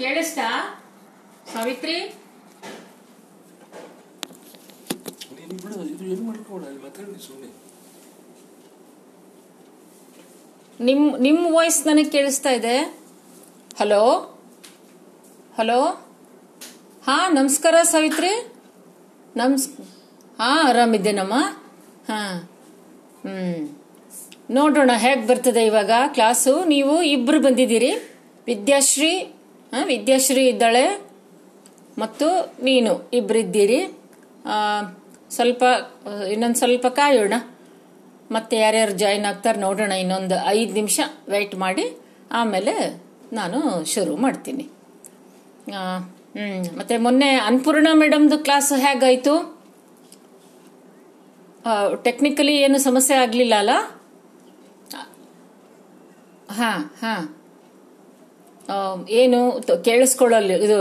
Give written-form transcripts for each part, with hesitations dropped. ಕೇಳಿಸ್ತಾ ಸಾವಿತ್ರಿ? ನಿಮ್ ವಾಯ್ಸ್ ನನಗೆ ಕೇಳಿಸ್ತಾ ಇದೆ. ಹಲೋ ಹಲೋ, ಹಾ ನಮಸ್ಕಾರ ಸಾವಿತ್ರಿ. ಹಾ ಆರಾಮಿದ್ದೇನಮ್ಮ. ಹಾ ನೋಡೋಣ ಹೇಗೆ ಬರ್ತದೆ ಇವಾಗ ಕ್ಲಾಸು. ನೀವು ಇಬ್ಬರು ಬಂದಿದ್ದೀರಿ, ವಿದ್ಯಾಶ್ರೀ ವಿದ್ಯಾಶ್ರೀ ಇದ್ದಾಳೆ ಮತ್ತು ನೀನು ಇಬ್ಬರಿದ್ದೀರಿ. ಸ್ವಲ್ಪ ಇನ್ನೊಂದು ಸ್ವಲ್ಪ ಕಾಯೋಣ, ಮತ್ತೆ ಯಾರ್ಯಾರು ಜಾಯಿನ್ ಆಗ್ತಾರೆ ನೋಡೋಣ. ಇನ್ನೊಂದು 5 ನಿಮಿಷ ವೆಯ್ಟ್ ಮಾಡಿ ಆಮೇಲೆ ನಾನು ಶುರು ಮಾಡ್ತೀನಿ. ಮತ್ತು ಮೊನ್ನೆ ಅನ್ನಪೂರ್ಣ ಮೇಡಮ್ದು ಕ್ಲಾಸ್ ಹೇಗಾಯಿತು? ಟೆಕ್ನಿಕಲಿ ಏನು ಸಮಸ್ಯೆ ಆಗಲಿಲ್ಲ ಅಲ್ಲ? ಹಾಂ ಹಾಂ, ಏನು ಕೇಳಿಸ್ಕೊಳ್ಳಲ್ಲ, ಇದು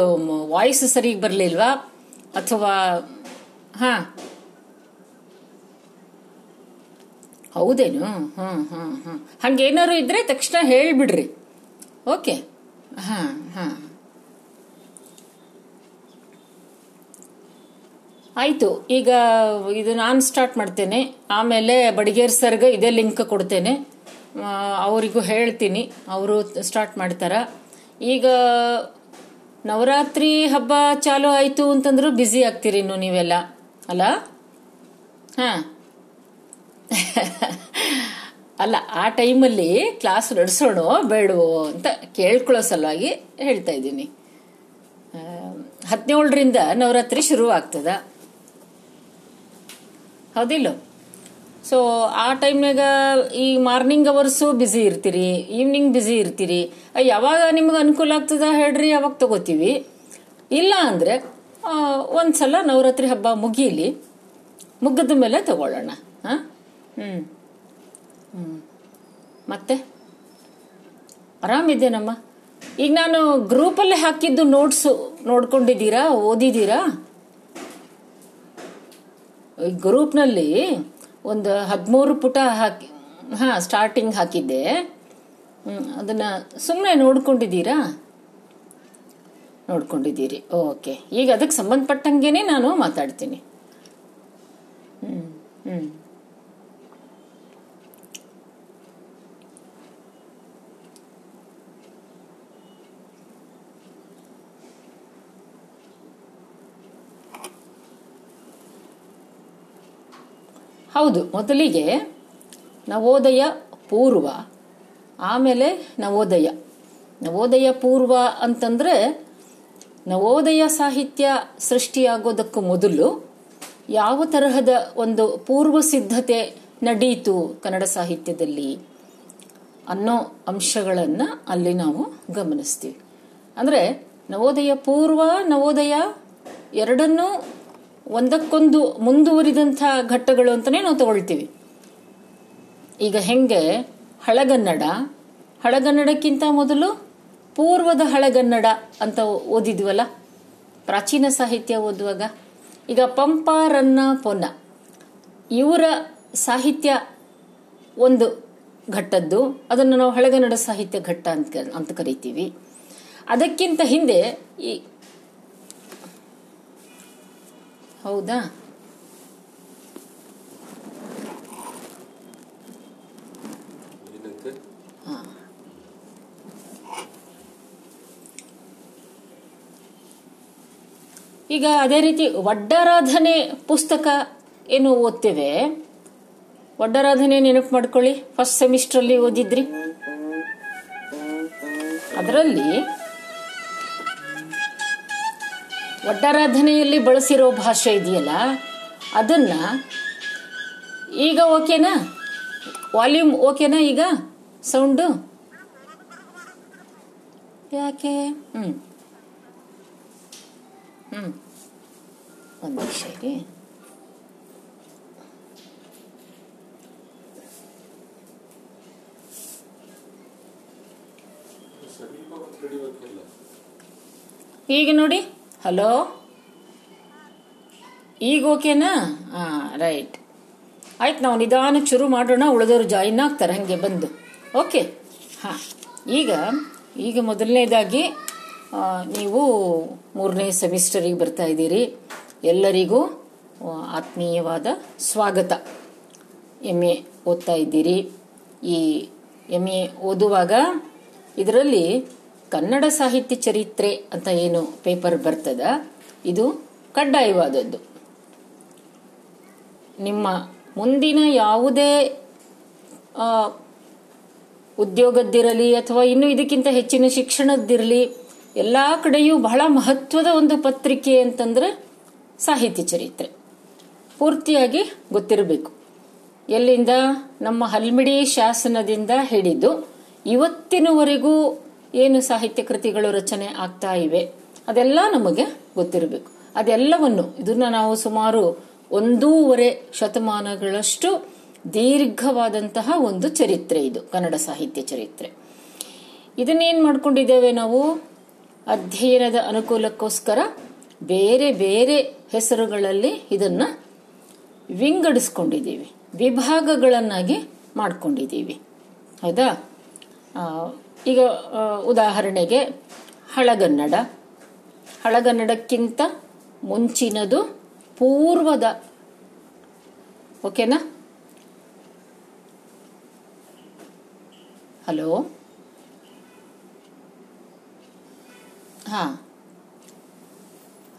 ವಾಯ್ಸ್ ಸರಿಗೆ ಬರಲಿಲ್ವಾ ಅಥವಾ? ಹಾಂ ಹೌದೇನು? ಹಾಂ ಹಾಂ ಹಾಂ, ಹಂಗೇನಾದ್ರು ಇದ್ದರೆ ತಕ್ಷಣ ಹೇಳಿಬಿಡ್ರಿ. ಓಕೆ. ಹಾಂ ಹಾಂ ಆಯಿತು. ಈಗ ಇದು ನಾನು ಸ್ಟಾರ್ಟ್ ಮಾಡ್ತೇನೆ, ಆಮೇಲೆ ಬಡಿಗೇರ್ ಸರ್ಗೆ ಇದೇ ಲಿಂಕ್ ಕೊಡ್ತೇನೆ, ಅವರಿಗೂ ಹೇಳ್ತೀನಿ, ಅವರು ಸ್ಟಾರ್ಟ್ ಮಾಡ್ತಾರೆ. ಈಗ ನವರಾತ್ರಿ ಹಬ್ಬ ಚಾಲೂ ಆಯಿತು ಅಂತಂದ್ರೂ ಬ್ಯುಸಿ ಆಗ್ತೀರಿ ಇನ್ನು ನೀವೆಲ್ಲ ಅಲ್ಲ? ಹಾಂ ಅಲ್ಲ, ಆ ಟೈಮಲ್ಲಿ ಕ್ಲಾಸ್ ನಡೆಸೋಣ ಬೇಡವೋ ಅಂತ ಕೇಳ್ಕೊಳ್ಳೋ ಸಲುವಾಗಿ ಹೇಳ್ತಾ ಇದ್ದೀನಿ. 17 ನವರಾತ್ರಿ ಶುರು ಆಗ್ತದ, ಹೌದಿಲ್ಲ? ಸೊ ಆ ಟೈಮ್ನಾಗ ಈ ಮಾರ್ನಿಂಗ್ ಅವರ್ಸು ಬ್ಯುಸಿ ಇರ್ತೀರಿ, ಈವ್ನಿಂಗ್ ಬ್ಯುಸಿ ಇರ್ತೀರಿ. ಯಾವಾಗ ನಿಮ್ಗೆ ಅನುಕೂಲ ಆಗ್ತದ ಹೇಳ್ರಿ, ಯಾವಾಗ ತಗೋತೀವಿ. ಇಲ್ಲ ಅಂದರೆ ಒಂದ್ಸಲ ನವರಾತ್ರಿ ಹಬ್ಬ ಮುಗೀಲಿ, ಮುಗ್ಗದ ಮೇಲೆ ತಗೊಳ್ಳೋಣ. ಹಾಂ ಹ್ಞೂ ಹ್ಞೂ, ಮತ್ತೆ ಆರಾಮಿದ್ದೇನಮ್ಮ. ಈಗ ನಾನು ಗ್ರೂಪಲ್ಲೇ ಹಾಕಿದ್ದು ನೋಟ್ಸು ನೋಡ್ಕೊಂಡಿದ್ದೀರಾ, ಓದಿದ್ದೀರಾ? ಗ್ರೂಪ್ನಲ್ಲಿ ಒಂದು 13 ಪುಟ ಹಾಕಿ, ಹಾಂ ಸ್ಟಾರ್ಟಿಂಗ್ ಹಾಕಿದ್ದೆ, ಅದನ್ನು ಸುಮ್ಮನೆ ನೋಡ್ಕೊಂಡಿದ್ದೀರಾ? ನೋಡ್ಕೊಂಡಿದ್ದೀರಿ, ಓಕೆ. ಈಗ ಅದಕ್ಕೆ ಸಂಬಂಧಪಟ್ಟಂಗೆ ನಾನು ಮಾತಾಡ್ತೀನಿ. ಹ್ಞೂ ಹ್ಞೂ, ಹೌದು. ಮೊದಲಿಗೆ ನವೋದಯ ಪೂರ್ವ, ಆಮೇಲೆ ನವೋದಯ. ನವೋದಯ ಪೂರ್ವ ಅಂತಂದರೆ ನವೋದಯ ಸಾಹಿತ್ಯ ಸೃಷ್ಟಿಯಾಗೋದಕ್ಕೂ ಮೊದಲು ಯಾವ ತರಹದ ಒಂದು ಪೂರ್ವ ಸಿದ್ಧತೆ ನಡೀತು ಕನ್ನಡ ಸಾಹಿತ್ಯದಲ್ಲಿ ಅನ್ನೋ ಅಂಶಗಳನ್ನು ಅಲ್ಲಿ ನಾವು ಗಮನಿಸ್ತೀವಿ. ಅಂದರೆ ನವೋದಯ ಪೂರ್ವ, ನವೋದಯ ಎರಡನ್ನೂ ಒಂದಕ್ಕೊಂದು ಮುಂದುವರಿದಂಥ ಘಟ್ಟಗಳು ಅಂತಲೇ ನಾವು ತಗೊಳ್ತೀವಿ. ಈಗ ಹೆಂಗೆ ಹಳಗನ್ನಡ, ಹಳಗನ್ನಡಕ್ಕಿಂತ ಮೊದಲು ಪೂರ್ವದ ಹಳಗನ್ನಡ ಅಂತ ಓದಿದ್ವಲ್ಲ ಪ್ರಾಚೀನ ಸಾಹಿತ್ಯ ಓದುವಾಗ. ಈಗ ಪಂಪ, ರನ್ನ, ಪೊನ್ನ ಇವರ ಸಾಹಿತ್ಯ ಒಂದು ಘಟ್ಟದ್ದು, ಅದನ್ನು ನಾವು ಹಳಗನ್ನಡ ಸಾಹಿತ್ಯ ಘಟ್ಟ ಅಂತ ಕರಿತೀವಿ. ಅದಕ್ಕಿಂತ ಹಿಂದೆ ಈ ಹೌದಾ, ಈಗ ಅದೇ ರೀತಿ ವಡ್ಡಾರಾಧನೆ ಪುಸ್ತಕ ಏನು ಓದ್ತೇವೆ. ವಡ್ಡಾರಾಧನೆ ನೆನಪು ಮಾಡ್ಕೊಳ್ಳಿ, ಫಸ್ಟ್ ಸೆಮಿಸ್ಟ್ರಲ್ಲಿ ಓದಿದ್ರಿ. ಅದರಲ್ಲಿ ವಡ್ಡಾರಾಧನೆಯಲ್ಲಿ ಬಳಸಿರೋ ಭಾಷೆ ಇದೆಯಲ್ಲ ಅದನ್ನು ಈಗ ಓಕೆನಾ? ವಾಲ್ಯೂಮ್ ಓಕೆನಾ? ಈಗ ಸೌಂಡು ಯಾಕೆ? ಹ್ಞೂ ಹ್ಞೂ, ಒಂದು ನಿಮಿಷ ಇರಿ. ಈಗ ನೋಡಿ, ಹಲೋ, ಈಗ ಓಕೆನಾ? ಹಾಂ ರೈಟ್, ಆಯ್ತು. ನಾವು ನಿಧಾನಕ್ಕೆ ಶುರು ಮಾಡೋಣ, ಉಳಿದವರು ಜಾಯಿನ್ ಆಗ್ತಾರೆ ಹಾಗೆ ಬಂದು. ಓಕೆ. ಹಾಂ, ಈಗ ಮೊದಲನೇದಾಗಿ ನೀವು ಮೂರನೇ ಸೆಮಿಸ್ಟರಿಗೆ ಬರ್ತಾ ಇದ್ದೀರಿ. ಎಲ್ಲರಿಗೂ ಆತ್ಮೀಯವಾದ ಸ್ವಾಗತ. MA ಓದ್ತಾ ಇದ್ದೀರಿ. ಈ MA ಓದುವಾಗ ಇದರಲ್ಲಿ ಕನ್ನಡ ಸಾಹಿತ್ಯ ಚರಿತ್ರೆ ಅಂತ ಏನು ಪೇಪರ್ ಬರ್ತದ, ಇದು ಕಡ್ಡಾಯವಾದದ್ದು. ನಿಮ್ಮ ಮುಂದಿನ ಯಾವುದೇ ಉದ್ಯೋಗದ್ದಿರಲಿ ಅಥವಾ ಇನ್ನೂ ಇದಕ್ಕಿಂತ ಹೆಚ್ಚಿನ ಶಿಕ್ಷಣದ್ದಿರಲಿ, ಎಲ್ಲ ಕಡೆಯೂ ಬಹಳ ಮಹತ್ವದ ಒಂದು ಪತ್ರಿಕೆ ಅಂತಂದ್ರೆ ಸಾಹಿತ್ಯ ಚರಿತ್ರೆ. ಪೂರ್ತಿಯಾಗಿ ಗೊತ್ತಿರಬೇಕು. ಎಲ್ಲಿಂದ ನಮ್ಮ ಹಲ್ಮಿಡಿ ಶಾಸನದಿಂದ ಹಿಡಿದು ಇವತ್ತಿನವರೆಗೂ ಏನು ಸಾಹಿತ್ಯ ಕೃತಿಗಳು ರಚನೆ ಆಗ್ತಾ ಇವೆ ಅದೆಲ್ಲ ನಮಗೆ ಗೊತ್ತಿರಬೇಕು. ಅದೆಲ್ಲವನ್ನು ಇದನ್ನ ನಾವು ಸುಮಾರು 1.5 ಶತಮಾನಗಳಷ್ಟು ದೀರ್ಘವಾದಂತಹ ಒಂದು ಚರಿತ್ರೆ ಇದು ಕನ್ನಡ ಸಾಹಿತ್ಯ ಚರಿತ್ರೆ. ಇದನ್ನೇನು ಮಾಡ್ಕೊಂಡಿದ್ದೇವೆ ನಾವು ಅಧ್ಯಯನದ ಅನುಕೂಲಕ್ಕೋಸ್ಕರ ಬೇರೆ ಬೇರೆ ಹೆಸರುಗಳಲ್ಲಿ ಇದನ್ನ ವಿಂಗಡಿಸ್ಕೊಂಡಿದ್ದೀವಿ, ವಿಭಾಗಗಳನ್ನಾಗಿ ಮಾಡ್ಕೊಂಡಿದ್ದೀವಿ. ಹೌದಾ? ಈಗ ಉದಾಹರಣೆಗೆ ಹಳಗನ್ನಡ, ಹಳಗನ್ನಡಕ್ಕಿಂತ ಮುಂಚಿನದು, ಪೂರ್ವದ, ಓಕೆನಾ? ಹಲೋ, ಹಾಂ,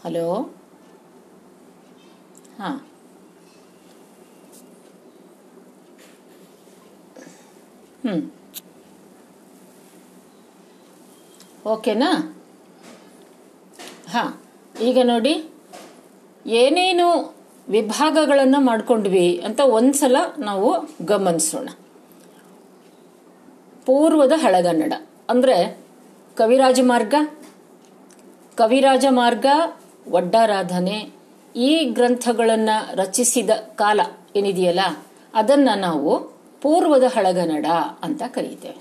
ಹಲೋ, ಹಾಂ, ಓಕೆನಾ? ಹಾಂ, ಈಗ ನೋಡಿ, ಏನೇನು ವಿಭಾಗಗಳನ್ನು ಮಾಡಿಕೊಂಡ್ವಿ ಅಂತ ಒಂದ್ಸಲ ನಾವು ಗಮನಿಸೋಣ. ಪೂರ್ವದ ಹಳಗನ್ನಡ ಅಂದರೆ ಕವಿರಾಜ ಮಾರ್ಗ, ಕವಿರಾಜ ಮಾರ್ಗ, ವಡ್ಡಾರಾಧನೆ, ಈ ಗ್ರಂಥಗಳನ್ನು ರಚಿಸಿದ ಕಾಲ ಏನಿದೆಯಲ್ಲ ಅದನ್ನು ನಾವು ಪೂರ್ವದ ಹಳಗನ್ನಡ ಅಂತ ಕರೀತೇವೆ.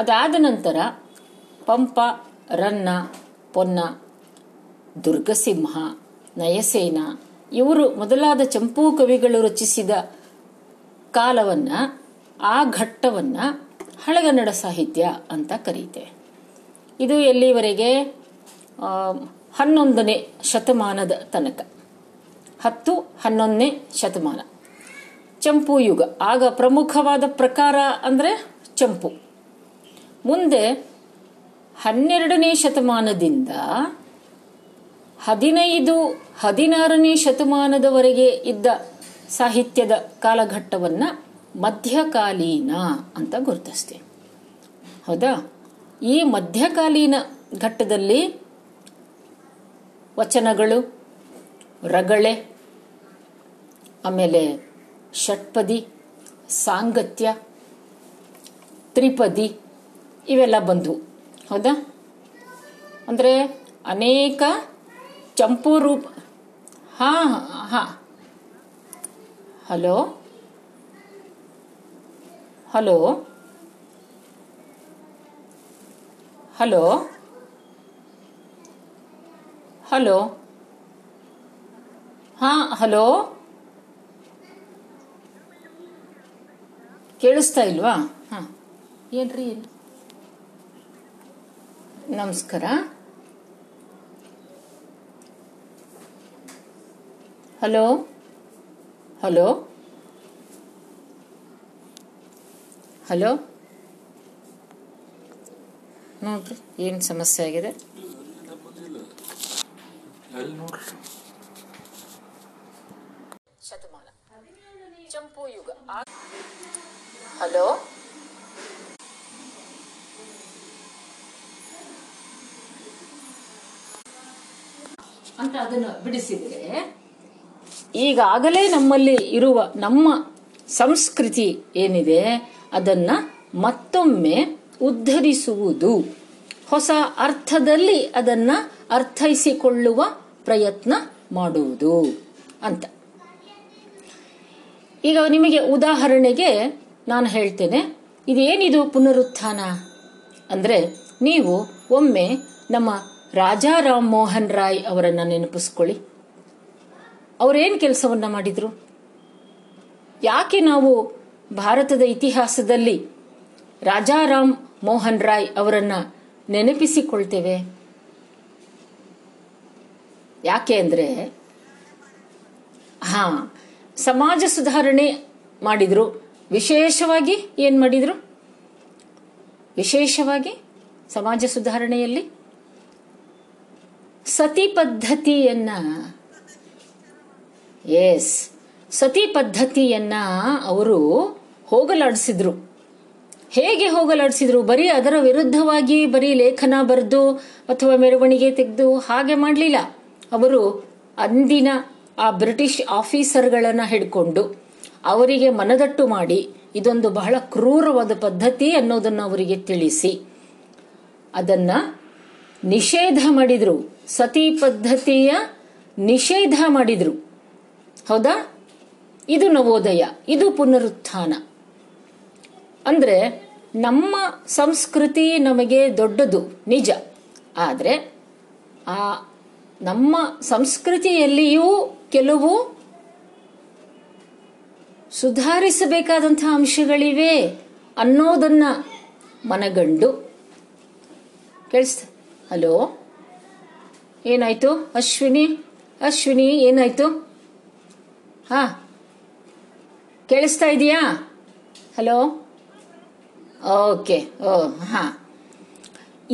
ಅದಾದ ನಂತರ ಪಂಪ, ರನ್ನ, ಪೊನ್ನ, ದುರ್ಗಸಿಂಹ, ನಯಸೇನ ಇವರು ಮೊದಲಾದ ಚಂಪೂ ಕವಿಗಳು ರಚಿಸಿದ ಕಾಲವನ್ನು, ಆ ಘಟ್ಟವನ್ನು ಹಳಗನ್ನಡ ಸಾಹಿತ್ಯ ಅಂತ ಕರೀತೇವೆ. ಇದು ಎಲ್ಲಿವರೆಗೆ? 11ನೇ ಶತಮಾನದ ತನಕ, 10-11ನೇ ಶತಮಾನ ಚಂಪು ಯುಗ. ಆಗ ಪ್ರಮುಖವಾದ ಪ್ರಕಾರ ಅಂದರೆ ಚಂಪು. ಮುಂದೆ 12ನೇ ಶತಮಾನದಿಂದ 15-16ನೇ ಶತಮಾನದವರೆಗೆ ಇದ್ದ ಸಾಹಿತ್ಯದ ಕಾಲಘಟ್ಟವನ್ನು ಮಧ್ಯಕಾಲೀನ ಅಂತ ಗುರುತಿಸ್ತೇವೆ. ಹೌದಾ? ಈ ಮಧ್ಯಕಾಲೀನ ಘಟ್ಟದಲ್ಲಿ ವಚನಗಳು, ರಗಳೆ, ಆಮೇಲೆ ಷಟ್ಪದಿ, ಸಾಂಗತ್ಯ, ತ್ರಿಪದಿ ಇವೆಲ್ಲ ಬಂದವು. ಹೌದಾ? ಅಂದರೆ ಅನೇಕ ಚಂಪು ರೂಪ. ಹಾಂ ಹಾಂ, ಹಲೋ ಹಲೋ ಹಲೋ ಹಲೋ ಹಾಂ, ಹಲೋ, ಕೇಳಿಸ್ತಾ ಇಲ್ವಾ? ಹಾಂ, ಏನ್ರಿ, ನಮಸ್ಕಾರ. ಹಲೋ ಹಲೋ ಹಲೋ, ನೋಡ್ರಿ ಏನು ಸಮಸ್ಯೆ ಆಗಿದೆ. ಶತಮಾನ ಚಂಪು ಯುಗ. ಹಲೋ ಅಂತ ಅದನ್ನು ಬಿಡಿಸಿದ್ರೆ ಈಗಾಗಲೇ ನಮ್ಮಲ್ಲಿ ಇರುವ ನಮ್ಮ ಸಂಸ್ಕೃತಿ ಏನಿದೆ ಅದನ್ನು ಮತ್ತೊಮ್ಮೆ ಉದ್ಧರಿಸುವುದು, ಹೊಸ ಅರ್ಥದಲ್ಲಿ ಅದನ್ನು ಅರ್ಥೈಸಿಕೊಳ್ಳುವ ಪ್ರಯತ್ನ ಮಾಡುವುದು ಅಂತ. ಈಗ ನಿಮಗೆ ಉದಾಹರಣೆಗೆ ನಾನು ಹೇಳ್ತೇನೆ, ಇದೇನಿದು ಪುನರುತ್ಥಾನ ಅಂದರೆ, ನೀವು ಒಮ್ಮೆ ನಮ್ಮ ರಾಜಾ ರಾಮ್ ಮೋಹನ್ ರಾಯ್ ಅವರನ್ನು ನೆನಪಿಸ್ಕೊಳ್ಳಿ. ಅವರೇನು ಕೆಲಸವನ್ನು ಮಾಡಿದರು? ಯಾಕೆ ನಾವು ಭಾರತದ ಇತಿಹಾಸದಲ್ಲಿ ರಾಜಾ ರಾಮ್ ಮೋಹನ್ ರಾಯ್ ಅವರನ್ನು ನೆನಪಿಸಿಕೊಳ್ತೇವೆ. ಯಾಕೆ ಅಂದರೆ ಸಮಾಜ ಸುಧಾರಣೆ ಮಾಡಿದರು. ವಿಶೇಷವಾಗಿ ಏನು ಮಾಡಿದರು? ವಿಶೇಷವಾಗಿ ಸಮಾಜ ಸುಧಾರಣೆಯಲ್ಲಿ ಸತಿ ಪದ್ಧತಿಯನ್ನು, ಸತಿ ಪದ್ಧತಿಯನ್ನು ಅವರು ಹೋಗಲಾಡಿಸಿದ್ರು. ಹೇಗೆ ಹೋಗಲಾಡಿಸಿದ್ರು? ಬರೀ ಅದರ ವಿರುದ್ಧವಾಗಿ ಬರೀ ಲೇಖನ ಬರೆದು ಅಥವಾ ಮೆರವಣಿಗೆ ತೆಗೆದು ಹಾಗೆ ಮಾಡಲಿಲ್ಲ. ಅವರು ಅಂದಿನ ಆ ಬ್ರಿಟಿಷ್ ಆಫೀಸರ್ಗಳನ್ನು ಹಿಡ್ಕೊಂಡು ಅವರಿಗೆ ಮನದಟ್ಟು ಮಾಡಿ ಇದೊಂದು ಬಹಳ ಕ್ರೂರವಾದ ಪದ್ಧತಿ ಅನ್ನೋದನ್ನು ಅವರಿಗೆ ತಿಳಿಸಿ ಅದನ್ನು ನಿಷೇಧ ಮಾಡಿದರು. ಸತಿ ಪದ್ಧತಿಯ ನಿಷೇಧ ಮಾಡಿದರು. ಹೌದಾ? ಇದು ನವೋದಯ, ಇದು ಪುನರುತ್ಥಾನ. ಅಂದರೆ ನಮ್ಮ ಸಂಸ್ಕೃತಿ ನಮಗೆ ದೊಡ್ಡದು ನಿಜ, ಆದರೆ ಆ ನಮ್ಮ ಸಂಸ್ಕೃತಿಯಲ್ಲಿಯೂ ಕೆಲವು ಸುಧಾರಿಸಬೇಕಾದಂಥ ಅಂಶಗಳಿವೆ ಅನ್ನೋದನ್ನು ಮನಗಂಡು. ಕೇಳಿಸ್ತ? ಹಲೋ, ಏನಾಯಿತು ಅಶ್ವಿನಿ? ಅಶ್ವಿನಿ ಏನಾಯಿತು? ಹಾಂ, ಕೇಳಿಸ್ತಾ ಇದೆಯಾ? ಹಲೋ, ಓಕೆ, ಓ ಹಾಂ.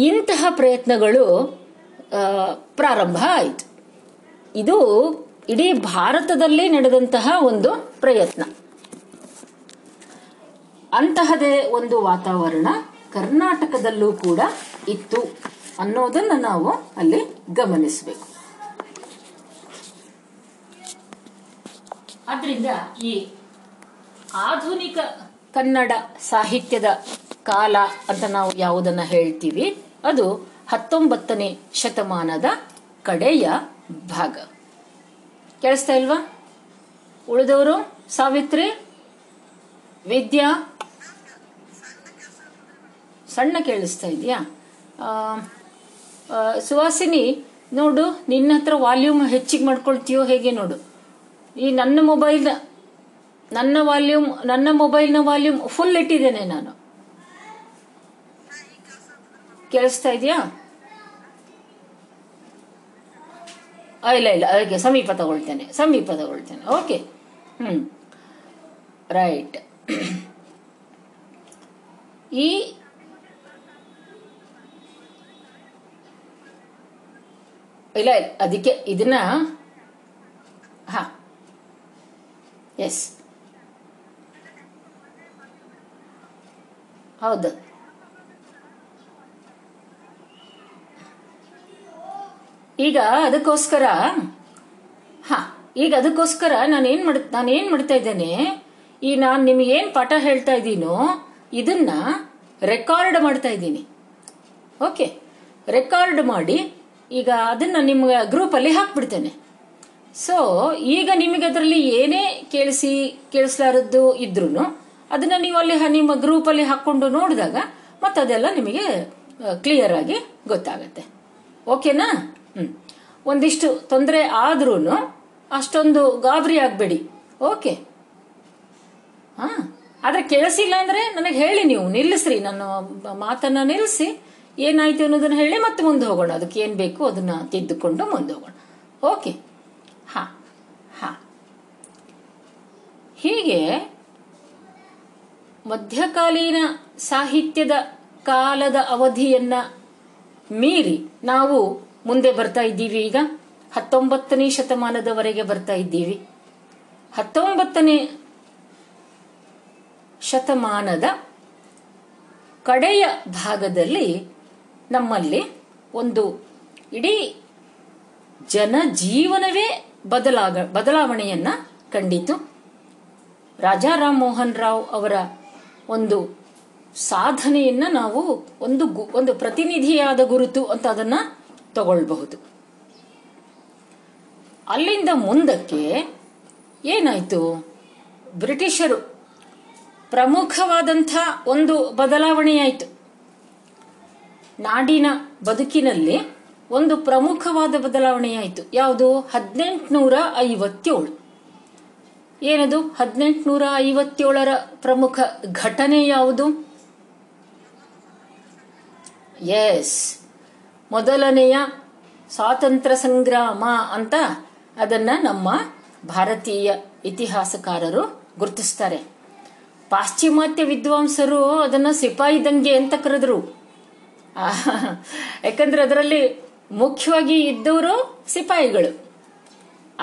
ಇಂತಹ ಪ್ರಯತ್ನಗಳು ಪ್ರಾರಂಭ ಆಯಿತು. ಇದು ಇಡೀ ಭಾರತದಲ್ಲಿ ನಡೆದಂತಹ ಒಂದು ಪ್ರಯತ್ನ. ಅಂತಹದೇ ಒಂದು ವಾತಾವರಣ ಕರ್ನಾಟಕದಲ್ಲೂ ಕೂಡ ಇತ್ತು ಅನ್ನೋದನ್ನು ನಾವು ಅಲ್ಲಿ ಗಮನಿಸಬೇಕು. ಆದ್ದರಿಂದ ಈ ಆಧುನಿಕ ಕನ್ನಡ ಸಾಹಿತ್ಯದ ಕಾಲ ಅಂತ ನಾವು ಯಾವುದನ್ನು ಹೇಳ್ತೀವಿ, ಅದು 19ನೇ ಶತಮಾನದ ಕಡೆಯ ಭಾಗ. ಕೇಳಿಸ್ತಾ ಇಲ್ವಾ? ಉಳಿದವರು ಸಾವಿತ್ರಿ, ವಿದ್ಯಾ, ಸಣ್ಣ ಕೇಳಿಸ್ತಾ ಇದೆಯಾ? ಸುವಾಸಿನಿ, ನೋಡು, ನಿನ್ನ ಹತ್ರ ವಾಲ್ಯೂಮ್ ಹೆಚ್ಚಿಗೆ ಮಾಡ್ಕೊಳ್ತೀಯೋ ಹೇಗೆ ನೋಡು. ಈ ನನ್ನ ಮೊಬೈಲ್ನ ವಾಲ್ಯೂಮ್ ಫುಲ್ ಇಟ್ಟಿದ್ದೇನೆ ನಾನು. ಕೇಳಿಸ್ತಾ ಇದೆಯಾ? ಇಲ್ಲ ಇಲ್ಲ, ಅದಕ್ಕೆ ಸಮೀಪ ತಗೊಳ್ತೇನೆ. Okay, right. ಈ ಇಲ್ಲ ಇಲ್ಲ, ಅದಕ್ಕೆ ಇದನ್ನ ಎಸ್, ಹೌದು, ಈಗ ಅದಕ್ಕೋಸ್ಕರ ನಾನೇನು ಮಾಡ್ತಾ ಇದ್ದೇನೆ, ಈ ನಾನು ನಿಮಗೇನು ಪಾಠ ಹೇಳ್ತಾ ಇದ್ದೀನೋ ಇದನ್ನ ರೆಕಾರ್ಡ್ ಮಾಡ್ತಾ ಇದ್ದೀನಿ. ಓಕೆ, ರೆಕಾರ್ಡ್ ಮಾಡಿ ಈಗ ಅದನ್ನು ನಿಮ್ಗೆ ಗ್ರೂಪಲ್ಲಿ ಹಾಕ್ಬಿಡ್ತೇನೆ. ಸೊ ಈಗ ನಿಮಗೆ ಅದರಲ್ಲಿ ಏನೇ ಕೇಳಿಸ್ಲಾರದ್ದು ಇದ್ರೂ ಅದನ್ನು ನೀವು ಅಲ್ಲಿ ನಿಮ್ಮ ಗ್ರೂಪಲ್ಲಿ ಹಾಕ್ಕೊಂಡು ನೋಡಿದಾಗ ಮತ್ತದೆಲ್ಲ ನಿಮಗೆ ಕ್ಲಿಯರ್ ಆಗಿ ಗೊತ್ತಾಗತ್ತೆ. ಓಕೆನಾ? ಒಂದಿಷ್ಟು ತೊಂದರೆ ಆದ್ರೂ ಅಷ್ಟೊಂದು ಗಾಬರಿ ಆಗಬೇಡಿ. ಓಕೆ? ಹಾಂ, ಆದರೆ ಕೇಳಿಸಿಲ್ಲ ಅಂದರೆ ನನಗೆ ಹೇಳಿ, ನೀವು ನಿಲ್ಲಿಸ್ರಿ, ನಾನು ಮಾತನ್ನು ನಿಲ್ಲಿಸಿ ಏನಾಯಿತು ಅನ್ನೋದನ್ನು ಹೇಳಿ ಮತ್ತೆ ಮುಂದೆ ಹೋಗೋಣ. ಅದಕ್ಕೆ ಏನು ಬೇಕು ಅದನ್ನು ತಿದ್ದುಕೊಂಡು ಮುಂದೆ ಹೋಗೋಣ. ಓಕೆ? ಹಾಂ ಹಾಂ. ಹೀಗೆ ಮಧ್ಯಕಾಲೀನ ಸಾಹಿತ್ಯದ ಕಾಲದ ಅವಧಿಯನ್ನು ಮೀರಿ ನಾವು ಮುಂದೆ ಬರ್ತಾ ಇದ್ದೀವಿ. ಈಗ 19ನೇ ಶತಮಾನದವರೆಗೆ ಬರ್ತಾ ಇದ್ದೀವಿ. 19ನೇ ಶತಮಾನದ ಕಡೆಯ ಭಾಗದಲ್ಲಿ ನಮ್ಮಲ್ಲಿ ಒಂದು ಇಡೀ ಜನಜೀವನವೇ ಬದಲಾವಣೆಯನ್ನು ಕಂಡಿತು. ರಾಜಾ ರಾಮ್ ಮೋಹನ್ ರಾವ್ ಅವರ ಒಂದು ಸಾಧನೆಯನ್ನು ನಾವು ಒಂದು ಪ್ರತಿನಿಧಿಯಾದ ಗುರುತು ಅಂತ ಅದನ್ನು ತಗೊಳ್ಬಹುದು. ಅಲ್ಲಿಂದ ಮುಂದಕ್ಕೆ ಏನಾಯಿತು? ಬ್ರಿಟಿಷರು ಪ್ರಮುಖವಾದಂಥ ಒಂದು ಬದಲಾವಣೆಯಾಯಿತು. ನಾಡಿನ ಬದುಕಿನಲ್ಲಿ ಒಂದು ಪ್ರಮುಖವಾದ ಬದಲಾವಣೆಯಾಯಿತು. ಯಾವುದು? 1857. ಏನದು 1857ರ ಪ್ರಮುಖ ಘಟನೆ ಯಾವುದು? ಎಸ್, ಮೊದಲನೆಯ ಸ್ವಾತಂತ್ರ್ಯ ಸಂಗ್ರಾಮ ಅಂತ ಅದನ್ನು ನಮ್ಮ ಭಾರತೀಯ ಇತಿಹಾಸಕಾರರು ಗುರುತಿಸ್ತಾರೆ. ಪಾಶ್ಚಿಮಾತ್ಯ ವಿದ್ವಾಂಸರು ಅದನ್ನು ಸಿಪಾಯಿ ದಂಗೆ ಅಂತ ಕರೆದರು. ಯಾಕಂದರೆ ಅದರಲ್ಲಿ ಮುಖ್ಯವಾಗಿ ಇದ್ದವರು ಸಿಪಾಯಿಗಳು.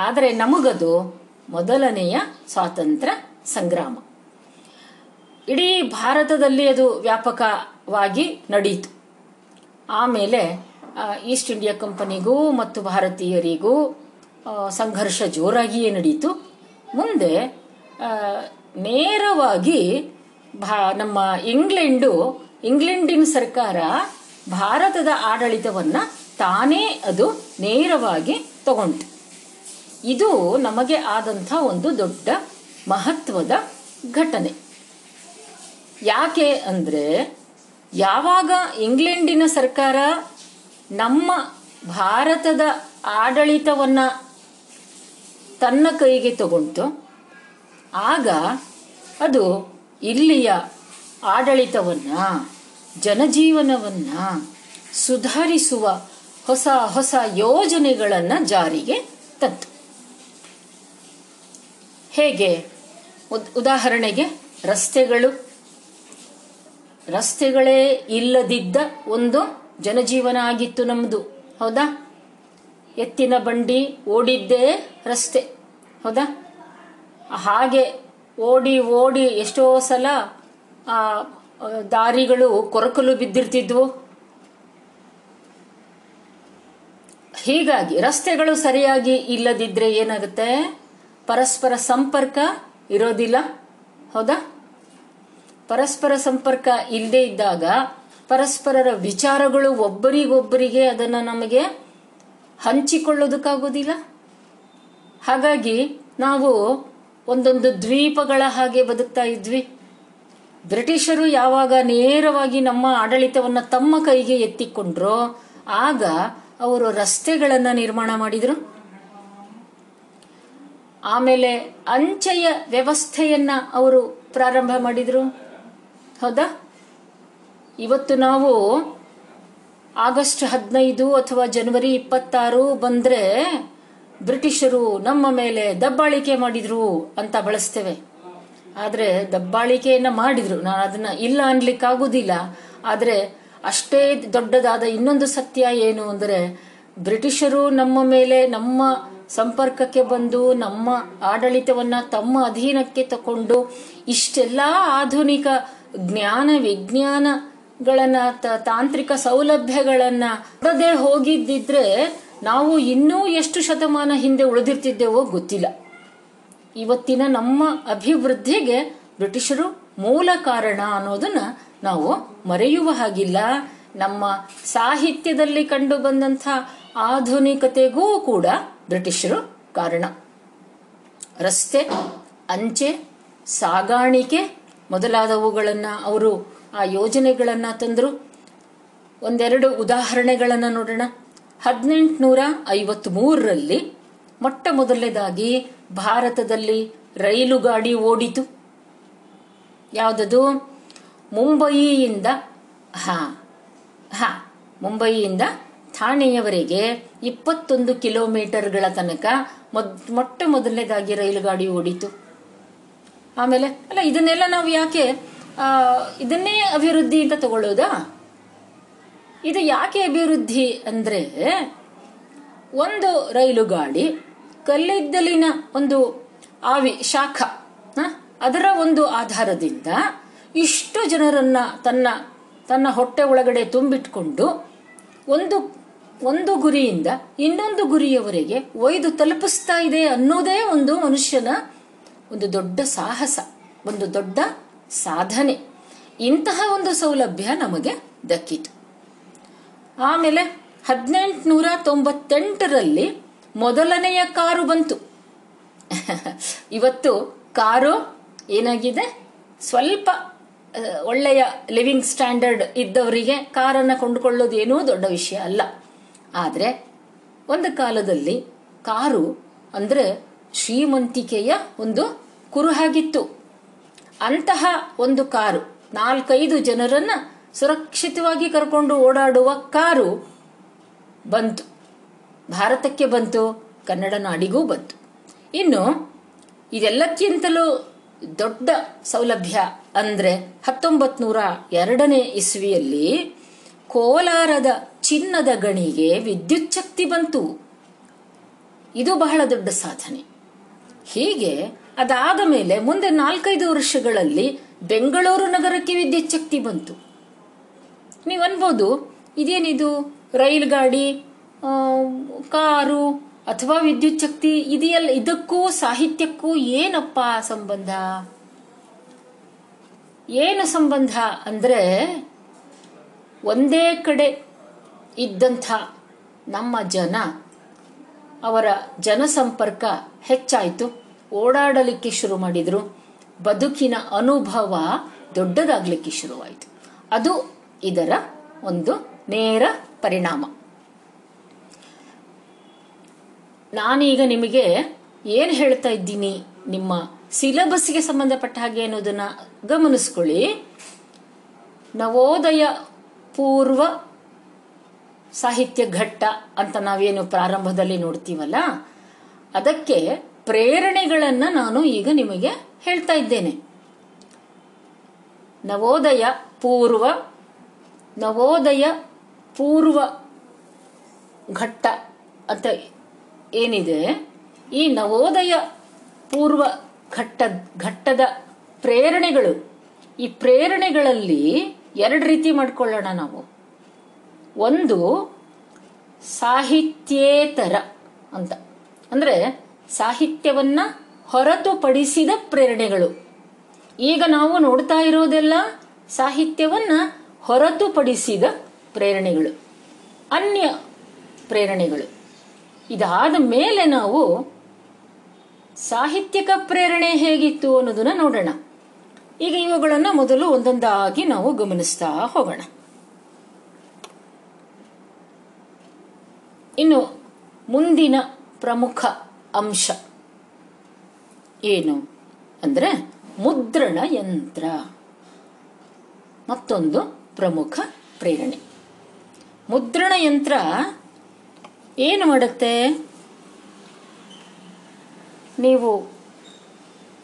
ಆದರೆ ನಮಗದು ಮೊದಲನೆಯ ಸ್ವಾತಂತ್ರ್ಯ ಸಂಗ್ರಾಮ. ಇಡೀ ಭಾರತದಲ್ಲಿ ಅದು ವ್ಯಾಪಕವಾಗಿ ನಡೆಯಿತು. ಆಮೇಲೆ ಈಸ್ಟ್ ಇಂಡಿಯಾ ಕಂಪನಿಗೂ ಮತ್ತು ಭಾರತೀಯರಿಗೂ ಸಂಘರ್ಷ ಜೋರಾಗಿಯೇ ನಡೆಯಿತು. ಮುಂದೆ ನೇರವಾಗಿ ನಮ್ಮ ಇಂಗ್ಲೆಂಡಿನ ಸರ್ಕಾರ ಭಾರತದ ಆಡಳಿತವನ್ನು ತಾನೇ ಅದು ನೇರವಾಗಿ ತಗೊಂಡು, ಇದು ನಮಗೆ ಆದಂಥ ಒಂದು ದೊಡ್ಡ ಮಹತ್ವದ ಘಟನೆ. ಯಾಕೆ ಅಂದರೆ ಯಾವಾಗ ಇಂಗ್ಲೆಂಡಿನ ಸರ್ಕಾರ ನಮ್ಮ ಭಾರತದ ಆಡಳಿತವನ್ನು ತನ್ನ ಕೈಗೆ ತಗೊಂಡು, ಆಗ ಅದು ಇಲ್ಲಿಯ ಆಡಳಿತವನ್ನು, ಜನಜೀವನವನ್ನು ಸುಧಾರಿಸುವ ಹೊಸ ಹೊಸ ಯೋಜನೆಗಳನ್ನು ಜಾರಿಗೆ ತಂತು. ಹೇಗೆ? ಉದಾಹರಣೆಗೆ ರಸ್ತೆಗಳೇ ಇಲ್ಲದಿದ್ದ ಒಂದು ಜನಜೀವನ ಆಗಿತ್ತು ನಮ್ಮದು, ಹೌದಾ? ಎತ್ತಿನ ಬಂಡಿ ಓಡಿದ್ದೇ ರಸ್ತೆ, ಹೌದಾ? ಹಾಗೆ ಓಡಿ ಓಡಿ ಎಷ್ಟೋ ಸಲ ದಾರಿಗಳು ಕೊರಕಲು ಬಿದ್ದಿರ್ತಿದ್ವು. ಹೀಗಾಗಿ ರಸ್ತೆಗಳು ಸರಿಯಾಗಿ ಇಲ್ಲದಿದ್ದರೆ ಏನಾಗುತ್ತೆ? ಪರಸ್ಪರ ಸಂಪರ್ಕ ಇರೋದಿಲ್ಲ, ಹೌದಾ? ಪರಸ್ಪರ ಸಂಪರ್ಕ ಇಲ್ಲದೆ ಇದ್ದಾಗ ಪರಸ್ಪರರ ವಿಚಾರಗಳು ಒಬ್ಬರಿಗೊಬ್ಬರಿಗೆ ಅದನ್ನು ನಮಗೆ ಹಂಚಿಕೊಳ್ಳೋದಕ್ಕಾಗೋದಿಲ್ಲ. ಹಾಗಾಗಿ ನಾವು ಒಂದೊಂದು ದ್ವೀಪಗಳ ಹಾಗೆ ಬದುಕ್ತಾ ಇದ್ವಿ. ಬ್ರಿಟಿಷರು ಯಾವಾಗ ನೇರವಾಗಿ ನಮ್ಮ ಆಡಳಿತವನ್ನು ತಮ್ಮ ಕೈಗೆ ಎತ್ತಿಕೊಂಡ್ರೋ ಆಗ ಅವರು ರಸ್ತೆಗಳನ್ನು ನಿರ್ಮಾಣ ಮಾಡಿದರು. ಆಮೇಲೆ ಅಂಚೆಯ ವ್ಯವಸ್ಥೆಯನ್ನು ಅವರು ಪ್ರಾರಂಭ ಮಾಡಿದರು, ಹೌದಾ? ಇವತ್ತು ನಾವು ಆಗಸ್ಟ್ 15 ಅಥವಾ ಜನವರಿ 26 ಬಂದರೆ ಬ್ರಿಟಿಷರು ನಮ್ಮ ಮೇಲೆ ದಬ್ಬಾಳಿಕೆ ಮಾಡಿದರು ಅಂತ ಬಳಸ್ತೇವೆ. ಆದರೆ ದಬ್ಬಾಳಿಕೆಯನ್ನು ಮಾಡಿದರು, ನಾನು ಅದನ್ನು ಇಲ್ಲ ಅನ್ಲಿಕ್ಕಾಗೋದಿಲ್ಲ. ಆದರೆ ಅಷ್ಟೇ ದೊಡ್ಡದಾದ ಇನ್ನೊಂದು ಸತ್ಯ ಏನು ಅಂದರೆ ಬ್ರಿಟಿಷರು ನಮ್ಮ ಮೇಲೆ, ನಮ್ಮ ಸಂಪರ್ಕಕ್ಕೆ ಬಂದು ನಮ್ಮ ಆಡಳಿತವನ್ನು ತಮ್ಮ ಅಧೀನಕ್ಕೆ ತಗೊಂಡು ಇಷ್ಟೆಲ್ಲ ಆಧುನಿಕ ಜ್ಞಾನ ವಿಜ್ಞಾನಗಳನ್ನು, ತಾಂತ್ರಿಕ ಸೌಲಭ್ಯಗಳನ್ನು ಕೊಡದೆ ಹೋಗಿದ್ದಿದ್ರೆ ನಾವು ಇನ್ನೂ ಎಷ್ಟು ಶತಮಾನ ಹಿಂದೆ ಉಳಿದಿರ್ತಿದ್ದೇವೋ ಗೊತ್ತಿಲ್ಲ. ಇವತ್ತಿನ ನಮ್ಮ ಅಭಿವೃದ್ಧಿಗೆ ಬ್ರಿಟಿಷರು ಮೂಲ ಕಾರಣ ಅನ್ನೋದನ್ನು ನಾವು ಮರೆಯುವ ಹಾಗಿಲ್ಲ. ನಮ್ಮ ಸಾಹಿತ್ಯದಲ್ಲಿ ಕಂಡು ಬಂದಂಥ ಆಧುನಿಕತೆಗೂ ಕೂಡ ಬ್ರಿಟಿಷರು ಕಾರಣ. ರಸ್ತೆ, ಅಂಚೆ, ಸಾಗಾಣಿಕೆ ಮೊದಲಾದವುಗಳನ್ನು ಅವರು ಆ ಯೋಜನೆಗಳನ್ನು ತಂದರು. ಒಂದೆರಡು ಉದಾಹರಣೆಗಳನ್ನು ನೋಡೋಣ. 1853 ಮೊಟ್ಟ ಮೊದಲನೇದಾಗಿ ಭಾರತದಲ್ಲಿ ರೈಲು ಗಾಡಿ ಓಡಿತು. ಯಾವುದದು? ಮುಂಬಯಿಯಿಂದ ಥಾಣೆಯವರೆಗೆ 21 ಕಿಲೋಮೀಟರ್ಗಳ ತನಕ ಮೊಟ್ಟ ಮೊದಲನೇದಾಗಿ ರೈಲು ಗಾಡಿ ಓಡಿತು. ಆಮೇಲೆ ಇದನ್ನೆಲ್ಲ ನಾವು ಯಾಕೆ ಇದನ್ನೇ ಅಭಿವೃದ್ಧಿ ಅಂತ ತಗೊಳ್ಳೋದಾ? ಇದು ಯಾಕೆ ಅಭಿವೃದ್ಧಿ ಅಂದರೆ ಒಂದು ರೈಲು ಗಾಡಿ ಕಲ್ಲಿದ್ದಲಿನ ಒಂದು ಶಾಖ ಅದರ ಒಂದು ಆಧಾರದಿಂದ ಇಷ್ಟು ಜನರನ್ನು ತನ್ನ ತನ್ನ ಹೊಟ್ಟೆ ಒಳಗಡೆ ತುಂಬಿಟ್ಕೊಂಡು ಒಂದು ಒಂದು ಗುರಿಯಿಂದ ಇನ್ನೊಂದು ಗುರಿಯವರೆಗೆ ಒಯ್ದು ತಲುಪಿಸ್ತಾ ಇದೆ ಅನ್ನೋದೇ ಒಂದು ಮನುಷ್ಯನ ಒಂದು ದೊಡ್ಡ ಸಾಹಸ, ಒಂದು ದೊಡ್ಡ ಸಾಧನೆ. ಇಂತಹ ಒಂದು ಸೌಲಭ್ಯ ನಮಗೆ ದಕ್ಕಿತು. ಆಮೇಲೆ 1898 ಮೊದಲನೆಯ ಕಾರು ಬಂತು. ಇವತ್ತು ಕಾರು ಏನಾಗಿದೆ, ಸ್ವಲ್ಪ ಒಳ್ಳೆಯ ಲಿವಿಂಗ್ ಸ್ಟ್ಯಾಂಡರ್ಡ್ ಇದ್ದವರಿಗೆ ಕಾರನ್ನು ಕೊಂಡುಕೊಳ್ಳೋದು ಏನೂ ದೊಡ್ಡ ವಿಷಯ ಅಲ್ಲ. ಆದರೆ ಒಂದು ಕಾಲದಲ್ಲಿ ಕಾರು ಅಂದರೆ ಶ್ರೀಮಂತಿಕೆಯ ಒಂದು ಕುರುಹಾಗಿತ್ತು. ಅಂತಹ ಒಂದು ಕಾರು 4-5 ಜನರನ್ನು ಸುರಕ್ಷಿತವಾಗಿ ಕರ್ಕೊಂಡು ಓಡಾಡುವ ಕಾರು ಬಂತು, ಭಾರತಕ್ಕೆ ಬಂತು, ಕನ್ನಡ ನಾಡಿಗೂ ಬಂತು. ಇನ್ನು ಇದೆಲ್ಲಕ್ಕಿಂತಲೂ ದೊಡ್ಡ ಸೌಲಭ್ಯ ಅಂದರೆ 1902 ಕೋಲಾರದ ಚಿನ್ನದ ಗಣಿಗೆ ವಿದ್ಯುತ್ ಶಕ್ತಿ ಬಂತು. ಇದು ಬಹಳ ದೊಡ್ಡ ಸಾಧನೆ. ಹೀಗೆ ಅದಾದ ಮೇಲೆ ಮುಂದೆ 4-5 ವರ್ಷಗಳಲ್ಲಿ ಬೆಂಗಳೂರು ನಗರಕ್ಕೆ ವಿದ್ಯುತ್ ಶಕ್ತಿ ಬಂತು. ನೀವು ಅನ್ಬೋದು ಇದೇನಿದು ರೈಲ್ ಗಾಡಿ, ಕಾರು ಅಥವಾ ವಿದ್ಯುತ್ ಶಕ್ತಿ ಇದೆಯಲ್ಲ, ಇದಕ್ಕೂ ಸಾಹಿತ್ಯಕ್ಕೂ ಏನಪ್ಪ ಸಂಬಂಧ? ಏನು ಸಂಬಂಧ ಅಂದರೆ ಒಂದೇ ಕಡೆ ಇದ್ದಂಥ ನಮ್ಮ ಜನ, ಅವರ ಜನಸಂಪರ್ಕ ಹೆಚ್ಚಾಯಿತು, ಓಡಾಡಲಿಕ್ಕೆ ಶುರು ಮಾಡಿದರು, ಬದುಕಿನ ಅನುಭವ ದೊಡ್ಡದಾಗಲಿಕ್ಕೆ ಶುರುವಾಯಿತು. ಅದು ಇದರ ಒಂದು ನೇರ ಪರಿಣಾಮ. ನಾನೀಗ ನಿಮಗೆ ಏನು ಹೇಳ್ತಾ ಇದ್ದೀನಿ, ನಿಮ್ಮ ಸಿಲೆಬಸ್ಗೆ ಸಂಬಂಧಪಟ್ಟ ಹಾಗೆ ಅನ್ನೋದನ್ನು ಗಮನಿಸ್ಕೊಳ್ಳಿ. ನವೋದಯ ಪೂರ್ವ ಸಾಹಿತ್ಯ ಘಟ್ಟ ಅಂತ ನಾವೇನು ಪ್ರಾರಂಭದಲ್ಲಿ ನೋಡ್ತೀವಲ್ಲ, ಅದಕ್ಕೆ ಪ್ರೇರಣೆಗಳನ್ನು ನಾನು ಈಗ ನಿಮಗೆ ಹೇಳ್ತಾ ಇದ್ದೇನೆ. ನವೋದಯ ಪೂರ್ವ ಘಟ್ಟ ಅಂತ ಏನಿದೆ, ಈ ನವೋದಯ ಪೂರ್ವ ಘಟ್ಟದ ಪ್ರೇರಣೆಗಳು, ಈ ಪ್ರೇರಣೆಗಳಲ್ಲಿ 2 ರೀತಿ ಮಾಡ್ಕೊಳ್ಳೋಣ ನಾವು. ಒಂದು ಸಾಹಿತ್ಯೇತರ ಅಂತ, ಅಂದರೆ ಸಾಹಿತ್ಯವನ್ನು ಹೊರತುಪಡಿಸಿದ ಪ್ರೇರಣೆಗಳು. ಈಗ ನಾವು ನೋಡ್ತಾ ಇರೋದೆಲ್ಲ ಸಾಹಿತ್ಯವನ್ನು ಹೊರತುಪಡಿಸಿದ ಪ್ರೇರಣೆಗಳು, ಅನ್ಯ ಪ್ರೇರಣೆಗಳು. ಇದಾದ ಮೇಲೆ ನಾವು ಸಾಹಿತ್ಯಿಕ ಪ್ರೇರಣೆ ಹೇಗಿತ್ತು ಅನ್ನೋದನ್ನು ನೋಡೋಣ. ಈಗ ಇವುಗಳನ್ನು ಮೊದಲು ಒಂದೊಂದಾಗಿ ನಾವು ಗಮನಿಸ್ತಾ ಹೋಗೋಣ. ಇನ್ನು ಮುಂದಿನ ಪ್ರಮುಖ ಅಂಶ ಏನು ಅಂದರೆ ಮುದ್ರಣ ಯಂತ್ರ, ಮತ್ತೊಂದು ಪ್ರಮುಖ ಪ್ರೇರಣೆ. ಮುದ್ರಣ ಯಂತ್ರ ಏನು ಮಾಡುತ್ತೆ? ನೀವು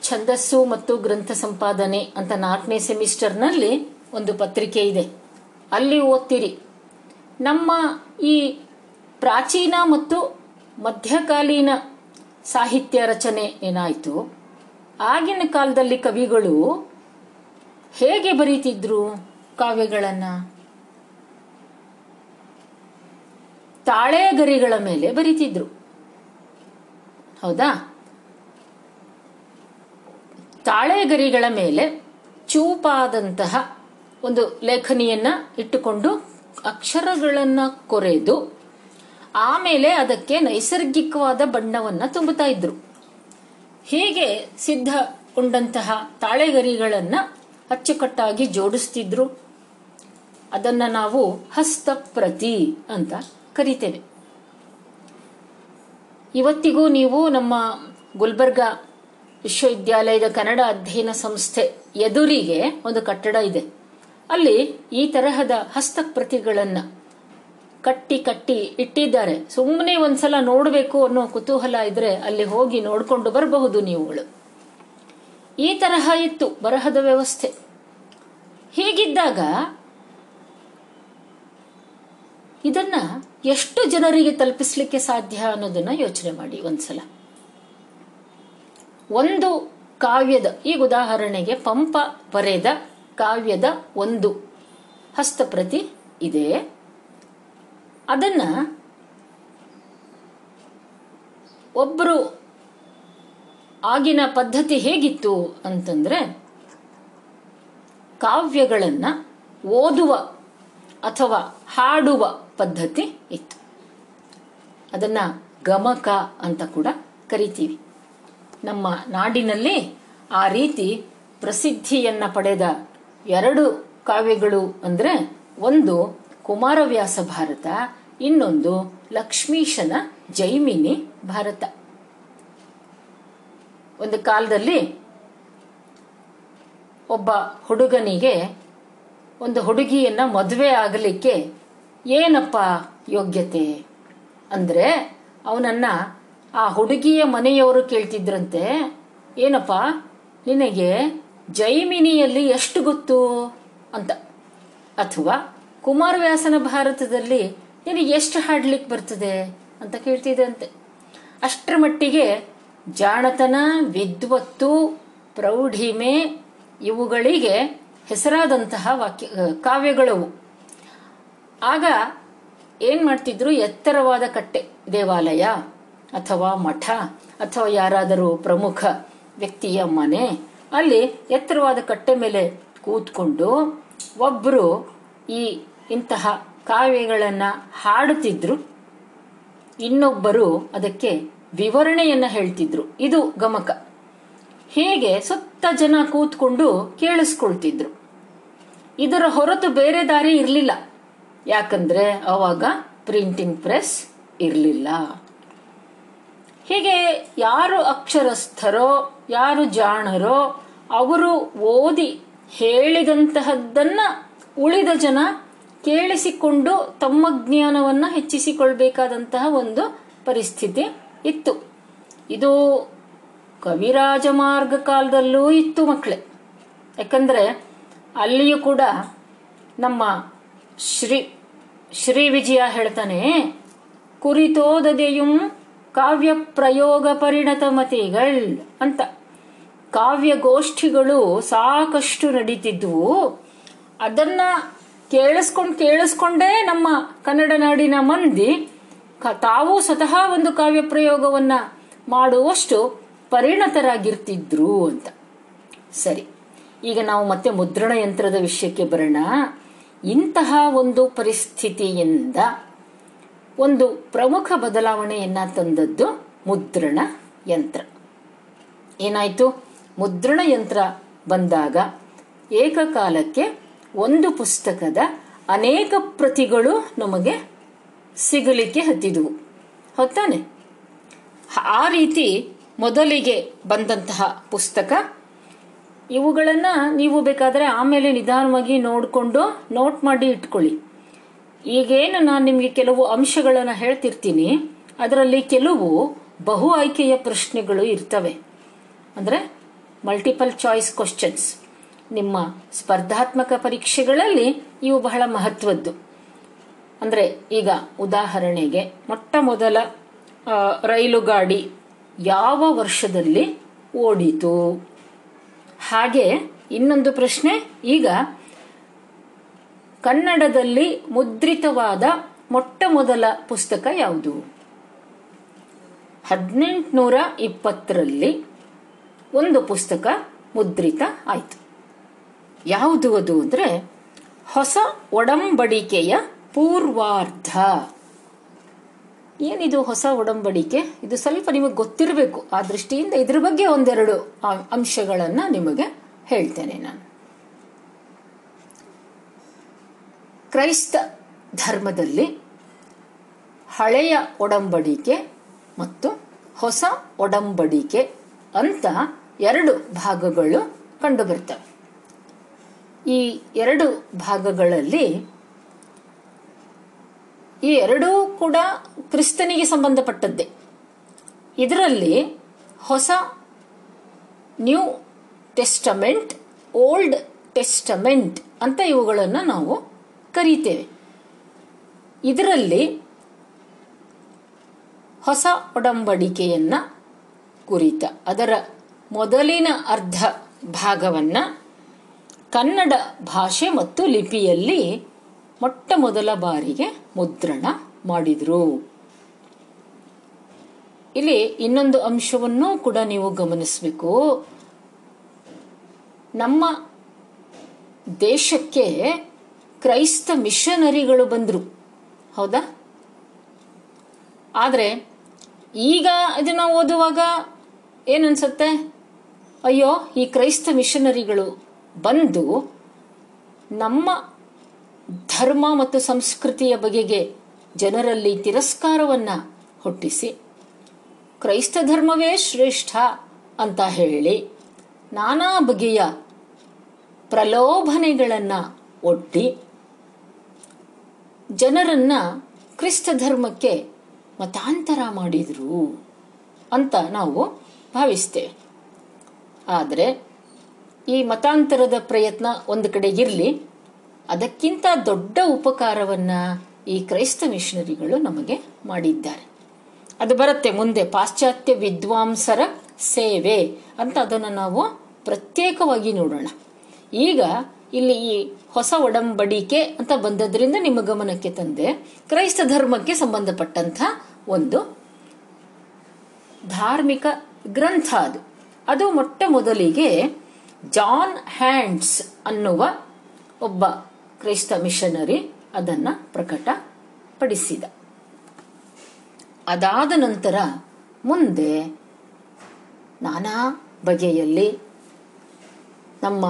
ಛಂದಸ್ಸು ಮತ್ತು ಗ್ರಂಥ ಸಂಪಾದನೆ ಅಂತ 4ನೇ ಸೆಮಿಸ್ಟರ್ನಲ್ಲಿ ಒಂದು ಪತ್ರಿಕೆ ಇದೆ, ಅಲ್ಲಿ ಓದ್ತೀರಿ. ನಮ್ಮ ಈ ಪ್ರಾಚೀನ ಮತ್ತು ಮಧ್ಯಕಾಲೀನ ಸಾಹಿತ್ಯ ರಚನೆ ಏನಾಯಿತು, ಆಗಿನ ಕಾಲದಲ್ಲಿ ಕವಿಗಳು ಹೇಗೆ ಬರೀತಿದ್ರು ಕಾವ್ಯಗಳನ್ನು? ತಾಳೆಗರಿಗಳ ಮೇಲೆ ಬರೀತಿದ್ರು, ಹೌದಾ? ತಾಳೆಗರಿಗಳ ಮೇಲೆ ಚೂಪಾದಂತಹ ಒಂದು ಲೇಖನಿಯನ್ನು ಇಟ್ಟುಕೊಂಡು ಅಕ್ಷರಗಳನ್ನು ಕೊರೆದು ಆಮೇಲೆ ಅದಕ್ಕೆ ನೈಸರ್ಗಿಕವಾದ ಬಣ್ಣವನ್ನು ತುಂಬುತ್ತಾ ಇದ್ರು. ಹೀಗೆ ಸಿದ್ಧಗೊಂಡಂತಹ ತಾಳೆಗರಿಗಳನ್ನು ಅಚ್ಚುಕಟ್ಟಾಗಿ ಜೋಡಿಸ್ತಿದ್ರು. ಅದನ್ನು ನಾವು ಹಸ್ತಪ್ರತಿ ಅಂತ ಕರಿತೇವೆ. ಇವತ್ತಿಗೂ ನೀವು ನಮ್ಮ ಗುಲ್ಬರ್ಗ ವಿಶ್ವವಿದ್ಯಾಲಯದ ಕನ್ನಡ ಅಧ್ಯಯನ ಸಂಸ್ಥೆ ಎದುರಿಗೆ ಒಂದು ಕಟ್ಟಡ ಇದೆ, ಅಲ್ಲಿ ಈ ತರಹದ ಹಸ್ತಪ್ರತಿಗಳನ್ನು ಕಟ್ಟಿ ಇಟ್ಟಿದ್ದಾರೆ. ಸುಮ್ಮನೆ ಒಂದ್ಸಲ ನೋಡಬೇಕು ಅನ್ನೋ ಕುತೂಹಲ ಇದ್ರೆ ಅಲ್ಲಿ ಹೋಗಿ ನೋಡಿಕೊಂಡು ಬರಬಹುದು ನೀವುಗಳು. ಈ ತರಹ ಇತ್ತು ಬರಹದ ವ್ಯವಸ್ಥೆ. ಹೀಗಿದ್ದಾಗ ಇದನ್ನ ಎಷ್ಟು ಜನರಿಗೆ ತಲುಪಿಸ್ಲಿಕ್ಕೆ ಸಾಧ್ಯ ಅನ್ನೋದನ್ನ ಯೋಚನೆ ಮಾಡಿ ಒಂದ್ಸಲ. ಒಂದು ಕಾವ್ಯದ, ಈಗ ಉದಾಹರಣೆಗೆ ಪಂಪ ಬರೆದ ಕಾವ್ಯದ ಒಂದು ಹಸ್ತಪ್ರತಿ ಇದೆ. ಅದನ್ನು ಒಬ್ಬರು, ಆಗಿನ ಪದ್ಧತಿ ಹೇಗಿತ್ತು ಅಂತಂದರೆ ಕಾವ್ಯಗಳನ್ನು ಓದುವ ಅಥವಾ ಹಾಡುವ ಪದ್ಧತಿ ಇತ್ತು. ಅದನ್ನು ಗಮಕ ಅಂತ ಕೂಡ ಕರಿತೀವಿ. ನಮ್ಮ ನಾಡಿನಲ್ಲಿ ಆ ರೀತಿ ಪ್ರಸಿದ್ಧಿಯನ್ನು ಪಡೆದ 2 ಕಾವ್ಯಗಳು ಅಂದರೆ ಒಂದು ಕುಮಾರವ್ಯಾಸ ಭಾರತ, ಇನ್ನೊಂದು ಲಕ್ಷ್ಮೀ ಶನ ಜೈಮಿನಿ ಭಾರತ. ಒಂದು ಕಾಲದಲ್ಲಿ ಒಬ್ಬ ಹುಡುಗನಿಗೆ ಒಂದು ಹುಡುಗಿಯನ್ನು ಮದುವೆ ಆಗಲಿಕ್ಕೆ ಏನಪ್ಪ ಯೋಗ್ಯತೆ ಅಂದರೆ ಅವನನ್ನು ಆ ಹುಡುಗಿಯ ಮನೆಯವರು ಕೇಳ್ತಿದ್ರಂತೆ, ಏನಪ್ಪ ನಿನಗೆ ಜೈಮಿನಿಯಲ್ಲಿ ಎಷ್ಟು ಗೊತ್ತು ಅಂತ, ಅಥವಾ ಕುಮಾರವ್ಯಾಸನ ಭಾರತದಲ್ಲಿ ನಿನಗೆ ಎಷ್ಟು ಹಾಡ್ಲಿಕ್ಕೆ ಬರ್ತದೆ ಅಂತ ಕೇಳ್ತಿದ್ರಂತೆ. ಅಷ್ಟರ ಮಟ್ಟಿಗೆ ಜಾಣತನ, ವಿದ್ವತ್ತು, ಪ್ರೌಢಿಮೆ ಇವುಗಳಿಗೆ ಹೆಸರಾದಂತಹ ಕಾವ್ಯಗಳವು. ಆಗ ಏನು ಮಾಡ್ತಿದ್ರು, ಎತ್ತರವಾದ ಕಟ್ಟೆ, ದೇವಾಲಯ ಅಥವಾ ಮಠ ಅಥವಾ ಯಾರಾದರೂ ಪ್ರಮುಖ ವ್ಯಕ್ತಿಯ ಮನೆ, ಅಲ್ಲಿ ಎತ್ತರವಾದ ಕಟ್ಟೆ ಮೇಲೆ ಕೂತ್ಕೊಂಡು ಒಬ್ಬರು ಇಂತಹ ಕಾವ್ಯಗಳನ್ನು ಹಾಡುತ್ತಿದ್ದರು, ಇನ್ನೊಬ್ಬರು ಅದಕ್ಕೆ ವಿವರಣೆಯನ್ನು ಹೇಳ್ತಿದ್ರು. ಇದು ಗಮಕ. ಹೇಗೆ ಸುತ್ತ ಜನ ಕೂತ್ಕೊಂಡು ಕೇಳಿಸ್ಕೊಳ್ತಿದ್ರು. ಇದರ ಹೊರತು ಬೇರೆ ದಾರಿ ಇರಲಿಲ್ಲ, ಯಾಕಂದ್ರೆ ಅವಾಗ ಪ್ರಿಂಟಿಂಗ್ ಪ್ರೆಸ್ ಇರಲಿಲ್ಲ. ಹೀಗೆ ಯಾರು ಅಕ್ಷರಸ್ಥರೋ ಯಾರು ಜಾಣರೋ ಅವರು ಓದಿ ಹೇಳಿದಂತಹದ್ದನ್ನ ಉಳಿದ ಜನ ಕೇಳಿಸಿಕೊಂಡು ತಮ್ಮ ಜ್ಞಾನವನ್ನು ಹೆಚ್ಚಿಸಿಕೊಳ್ಬೇಕಾದಂತಹ ಒಂದು ಪರಿಸ್ಥಿತಿ ಇತ್ತು. ಇದು ಕವಿರಾಜ ಮಾರ್ಗ ಕಾಲದಲ್ಲೂ ಇತ್ತು ಮಕ್ಕಳೇ. ಯಾಕಂದರೆ ಅಲ್ಲಿಯೂ ಕೂಡ ನಮ್ಮ ಶ್ರೀ ವಿಜಯ ಹೇಳ್ತಾನೆ, ಕುರಿತೋದದೆಯು ಕಾವ್ಯ ಪ್ರಯೋಗ ಪರಿಣತ ಮತಿಗಳ್ ಅಂತ. ಕಾವ್ಯಗೋಷ್ಠಿಗಳು ಸಾಕಷ್ಟು ನಡೀತಿದ್ವು. ಅದನ್ನ ಕೇಳಿಸ್ಕೊಂಡೇ ನಮ್ಮ ಕನ್ನಡ ನಾಡಿನ ಮಂದಿ ತಾವು ಸ್ವತಃ ಒಂದು ಕಾವ್ಯ ಪ್ರಯೋಗವನ್ನ ಮಾಡುವಷ್ಟು ಪರಿಣತರಾಗಿರ್ತಿದ್ರು ಅಂತ. ಸರಿ, ಈಗ ನಾವು ಮತ್ತೆ ಮುದ್ರಣ ಯಂತ್ರದ ವಿಷಯಕ್ಕೆ ಬರೋಣ. ಇಂತಹ ಒಂದು ಪರಿಸ್ಥಿತಿಯಿಂದ ಒಂದು ಪ್ರಮುಖ ಬದಲಾವಣೆಯನ್ನ ತಂದದ್ದು ಮುದ್ರಣ ಯಂತ್ರ. ಏನಾಯಿತು, ಮುದ್ರಣ ಯಂತ್ರ ಬಂದಾಗ ಏಕಕಾಲಕ್ಕೆ ಒಂದು ಪುಸ್ತಕದ ಅನೇಕ ಪ್ರತಿಗಳು ನಮಗೆ ಸಿಗಲಿಕ್ಕೆ ಹತ್ತಿದವು. ಹೊತ್ತಾನೆ? ಆ ರೀತಿ ಮೊದಲಿಗೆ ಬಂದಂತಹ ಪುಸ್ತಕ ಇವುಗಳನ್ನು ನೀವು ಬೇಕಾದರೆ ಆಮೇಲೆ ನಿಧಾನವಾಗಿ ನೋಡಿಕೊಂಡು ನೋಟ್ ಮಾಡಿ ಇಟ್ಕೊಳ್ಳಿ. ಈಗೇನು ನಾನು ನಿಮಗೆ ಕೆಲವು ಅಂಶಗಳನ್ನು ಹೇಳ್ತಿರ್ತೀನಿ, ಅದರಲ್ಲಿ ಕೆಲವು ಬಹು ಆಯ್ಕೆಯ ಪ್ರಶ್ನೆಗಳು ಇರ್ತವೆ, ಅಂದರೆ ಮಲ್ಟಿಪಲ್ ಚಾಯ್ಸ್ ಕ್ವಶನ್ಸ್. ನಿಮ್ಮ ಸ್ಪರ್ಧಾತ್ಮಕ ಪರೀಕ್ಷೆಗಳಲ್ಲಿ ಇವು ಬಹಳ ಮಹತ್ವದ್ದು. ಅಂದರೆ ಈಗ ಉದಾಹರಣೆಗೆ ಮೊಟ್ಟ ಮೊದಲ ರೈಲು ಗಾಡಿ ಯಾವ ವರ್ಷದಲ್ಲಿ ಓಡಿತು? ಹಾಗೆ ಇನ್ನೊಂದು ಪ್ರಶ್ನೆ, ಈಗ ಕನ್ನಡದಲ್ಲಿ ಮುದ್ರಿತವಾದ ಮೊಟ್ಟ ಮೊದಲ ಪುಸ್ತಕ ಯಾವುದು? 1820 ಒಂದು ಪುಸ್ತಕ ಮುದ್ರಿತ ಆಯಿತು. ಯಾವುದು ಅದು ಅಂದರೆ ಹೊಸ ಒಡಂಬಡಿಕೆಯ ಪೂರ್ವಾರ್ಧ. ಏನಿದು ಹೊಸ ಒಡಂಬಡಿಕೆ? ಇದು ಸ್ವಲ್ಪ ನಿಮಗೆ ಗೊತ್ತಿರಬೇಕು, ಆ ದೃಷ್ಟಿಯಿಂದ ಇದ್ರ ಬಗ್ಗೆ ಒಂದೆರಡು ಅಂಶಗಳನ್ನು ನಿಮಗೆ ಹೇಳ್ತೇನೆ ನಾನು. ಕ್ರೈಸ್ತ ಧರ್ಮದಲ್ಲಿ ಹಳೆಯ ಒಡಂಬಡಿಕೆ ಮತ್ತು ಹೊಸ ಒಡಂಬಡಿಕೆ ಅಂತ ಎರಡು ಭಾಗಗಳು ಕಂಡುಬರ್ತವೆ. ಈ ಎರಡು ಭಾಗಗಳಲ್ಲಿ ಈ ಎರಡೂ ಕೂಡ ಕ್ರಿಸ್ತನಿಗೆ ಸಂಬಂಧಪಟ್ಟದ್ದೇ. ಇದರಲ್ಲಿ ಹೊಸ ನ್ಯೂ ಟೆಸ್ಟಮೆಂಟ್, ಓಲ್ಡ್ ಟೆಸ್ಟಮೆಂಟ್ ಅಂತ ಇವುಗಳನ್ನು ನಾವು ಕರೀತೇವೆ. ಇದರಲ್ಲಿ ಹೊಸ ಒಡಂಬಡಿಕೆಯನ್ನು ಕುರಿತ ಅದರ ಮೊದಲಿನ ಅರ್ಧ ಭಾಗವನ್ನು ಕನ್ನಡ ಭಾಷೆ ಮತ್ತು ಲಿಪಿಯಲ್ಲಿ ಮೊಟ್ಟ ಮೊದಲ ಬಾರಿಗೆ ಮುದ್ರಣ ಮಾಡಿದರು. ಇಲ್ಲಿ ಇನ್ನೊಂದು ಅಂಶವನ್ನು ಕೂಡ ನೀವು ಗಮನಿಸಬೇಕು. ನಮ್ಮ ದೇಶಕ್ಕೆ ಕ್ರೈಸ್ತ ಮಿಷನರಿಗಳು ಬಂದರು, ಹೌದಾ? ಆದರೆ ಈಗ ಇದನ್ನು ಓದುವಾಗ ಏನನ್ಸುತ್ತೆ, ಅಯ್ಯೋ ಈ ಕ್ರೈಸ್ತ ಮಿಷನರಿಗಳು ಬಂದು ನಮ್ಮ ಧರ್ಮ ಮತ್ತು ಸಂಸ್ಕೃತಿಯ ಬಗೆಗೆ ಜನರಲ್ಲಿ ತಿರಸ್ಕಾರವನ್ನು ಹುಟ್ಟಿಸಿ ಕ್ರೈಸ್ತ ಧರ್ಮವೇ ಶ್ರೇಷ್ಠ ಅಂತ ಹೇಳಿ ನಾನಾ ಬಗೆಯ ಪ್ರಲೋಭನೆಗಳನ್ನು ಒಡ್ಡಿ ಜನರನ್ನು ಕ್ರಿಸ್ತ ಧರ್ಮಕ್ಕೆ ಮತಾಂತರ ಮಾಡಿದರು ಅಂತ ನಾವು ಭಾವಿಸ್ತೇವೆ. ಆದರೆ ಈ ಮತಾಂತರದ ಪ್ರಯತ್ನ ಒಂದು ಕಡೆ ಇರಲಿ, ಅದಕ್ಕಿಂತ ದೊಡ್ಡ ಉಪಕಾರವನ್ನು ಈ ಕ್ರೈಸ್ತ ಮಿಷನರಿಗಳು ನಮಗೆ ಮಾಡಿದ್ದಾರೆ. ಅದು ಬರುತ್ತೆ ಮುಂದೆ, ಪಾಶ್ಚಾತ್ಯ ವಿದ್ವಾಂಸರ ಸೇವೆ ಅಂತ. ಅದನ್ನು ನಾವು ಪ್ರತ್ಯೇಕವಾಗಿ ನೋಡೋಣ. ಈಗ ಇಲ್ಲಿ ಈ ಹೊಸ ಒಡಂಬಡಿಕೆ ಅಂತ ಬಂದದ್ರಿಂದ ನಿಮ್ಮ ಗಮನಕ್ಕೆ ತಂದೆ ಕ್ರೈಸ್ತ ಧರ್ಮಕ್ಕೆ ಸಂಬಂಧಪಟ್ಟಂಥ ಒಂದು ಧಾರ್ಮಿಕ ಗ್ರಂಥ ಅದು. ಅದು ಮೊಟ್ಟ ಮೊದಲಿಗೆ ಜಾನ್ ಹ್ಯಾಂಡ್ಸ್ ಅನ್ನುವ ಒಬ್ಬ ಕ್ರೈಸ್ತ ಮಿಷನರಿ ಅದನ್ನು ಪ್ರಕಟಪಡಿಸಿದ. ಅದಾದ ನಂತರ ಮುಂದೆ ನಾನಾ ಬಗೆಯಲ್ಲಿ ನಮ್ಮ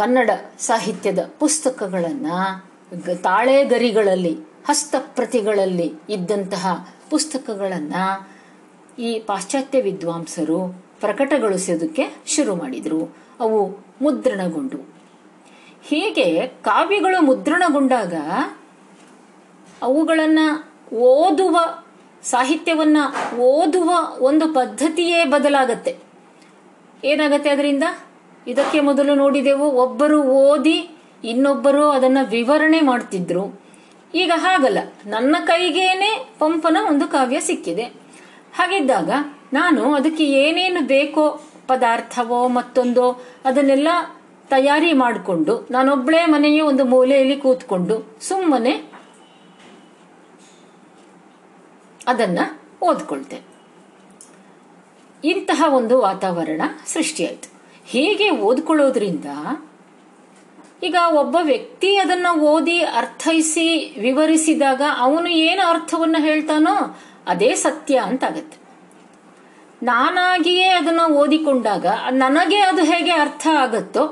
ಕನ್ನಡ ಸಾಹಿತ್ಯದ ಪುಸ್ತಕಗಳನ್ನು, ತಾಳೆಗರಿಗಳಲ್ಲಿ, ಹಸ್ತಪ್ರತಿಗಳಲ್ಲಿ ಇದ್ದಂತಹ ಪುಸ್ತಕಗಳನ್ನು ಈ ಪಾಶ್ಚಾತ್ಯ ವಿದ್ವಾಂಸರು ಪ್ರಕಟಗೊಳಿಸೋದಕ್ಕೆ ಶುರು ಮಾಡಿದರು. ಅವು ಮುದ್ರಣಗೊಂಡು, ಹೀಗೆ ಕಾವ್ಯಗಳು ಮುದ್ರಣಗೊಂಡಾಗ ಅವುಗಳನ್ನು ಓದುವ, ಸಾಹಿತ್ಯವನ್ನು ಓದುವ ಒಂದು ಪದ್ಧತಿಯೇ ಬದಲಾಗತ್ತೆ. ಏನಾಗತ್ತೆ ಅದರಿಂದ? ಇದಕ್ಕೆ ಮೊದಲು ನೋಡಿದೆವು, ಒಬ್ಬರು ಓದಿ ಇನ್ನೊಬ್ಬರು ಅದನ್ನು ವಿವರಣೆ ಮಾಡ್ತಿದ್ರು. ಈಗ ಹಾಗಲ್ಲ, ನನ್ನ ಕೈಗೇನೆ ಪಂಪನ ಒಂದು ಕಾವ್ಯ ಸಿಕ್ಕಿದೆ. ಹಾಗಿದ್ದಾಗ ನಾನು ಅದಕ್ಕೆ ಏನೇನು ಬೇಕೋ, ಪದಾರ್ಥವೋ ಮತ್ತೊಂದೋ, ಅದನ್ನೆಲ್ಲ ತಯಾರಿ ಮಾಡಿಕೊಂಡು ನಾನೊಬ್ಬಳೇ ಮನೆಯ ಒಂದು ಮೂಲೆಯಲ್ಲಿ ಕೂತ್ಕೊಂಡು ಸುಮ್ಮನೆ ಅದನ್ನು ಓದ್ಕೊಳ್ತೆ. ಇಂತಹ ಒಂದು ವಾತಾವರಣ ಸೃಷ್ಟಿಯಾಯಿತು. ಹೀಗೆ ಓದ್ಕೊಳ್ಳೋದ್ರಿಂದ ಈಗ ಒಬ್ಬ ವ್ಯಕ್ತಿ ಅದನ್ನು ಓದಿ ಅರ್ಥೈಸಿ ವಿವರಿಸಿದಾಗ ಅವನು ಏನು ಅರ್ಥವನ್ನು ಹೇಳ್ತಾನೋ ಅದೇ ಸತ್ಯ ಅಂತಾಗತ್ತೆ. ನಾನಾಗಿಯೇ ಅದನ್ನು ಓದಿಕೊಂಡಾಗ ನನಗೆ ಅದು ಹೇಗೆ ಅರ್ಥ ಆಗುತ್ತೋ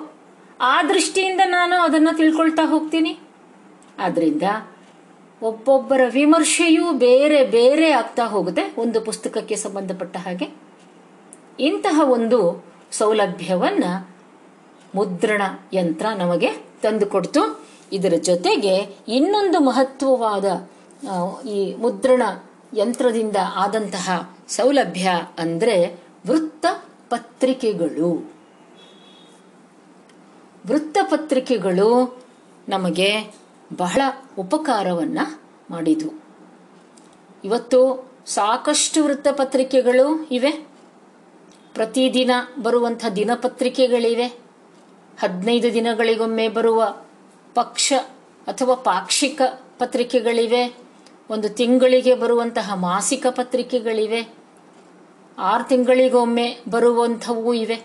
ಆ ದೃಷ್ಟಿಯಿಂದ ನಾನು ಅದನ್ನು ತಿಳ್ಕೊಳ್ತಾ ಹೋಗ್ತೀನಿ. ಆದ್ದರಿಂದ ಒಬ್ಬೊಬ್ಬರ ವಿಮರ್ಶೆಯೂ ಬೇರೆ ಬೇರೆ ಆಗ್ತಾ ಹೋಗುತ್ತೆ ಒಂದು ಪುಸ್ತಕಕ್ಕೆ ಸಂಬಂಧಪಟ್ಟ ಹಾಗೆ. ಇಂತಹ ಒಂದು ಸೌಲಭ್ಯವನ್ನು ಮುದ್ರಣ ಯಂತ್ರ ನಮಗೆ ತಂದುಕೊಡ್ತು. ಇದರ ಜೊತೆಗೆ ಇನ್ನೊಂದು ಮಹತ್ವವಾದ ಈ ಮುದ್ರಣ ಯಂತ್ರದಿಂದ ಆದಂತಹ ಸೌಲಭ್ಯ ಅಂದರೆ ವೃತ್ತಪತ್ರಿಕೆಗಳು. ವೃತ್ತಪತ್ರಿಕೆಗಳು ನಮಗೆ ಬಹಳ ಉಪಕಾರವನ್ನು ಮಾಡಿದವು. ಇವತ್ತು ಸಾಕಷ್ಟು ವೃತ್ತಪತ್ರಿಕೆಗಳು ಇವೆ. ಪ್ರತಿದಿನ ಬರುವಂಥ ದಿನಪತ್ರಿಕೆಗಳಿವೆ. 15 ದಿನಗಳಿಗೊಮ್ಮೆ ಬರುವ ಪಕ್ಷ ಅಥವಾ ಪಾಕ್ಷಿಕ ಪತ್ರಿಕೆಗಳಿವೆ. ಒಂದು ತಿಂಗಳಿಗೆ ಬರುವಂತಹ ಮಾಸಿಕ ಪತ್ರಿಕೆಗಳಿವೆ. 6 ತಿಂಗಳಿಗೊಮ್ಮೆ ಬರುವಂಥವೂ ಇವೆ.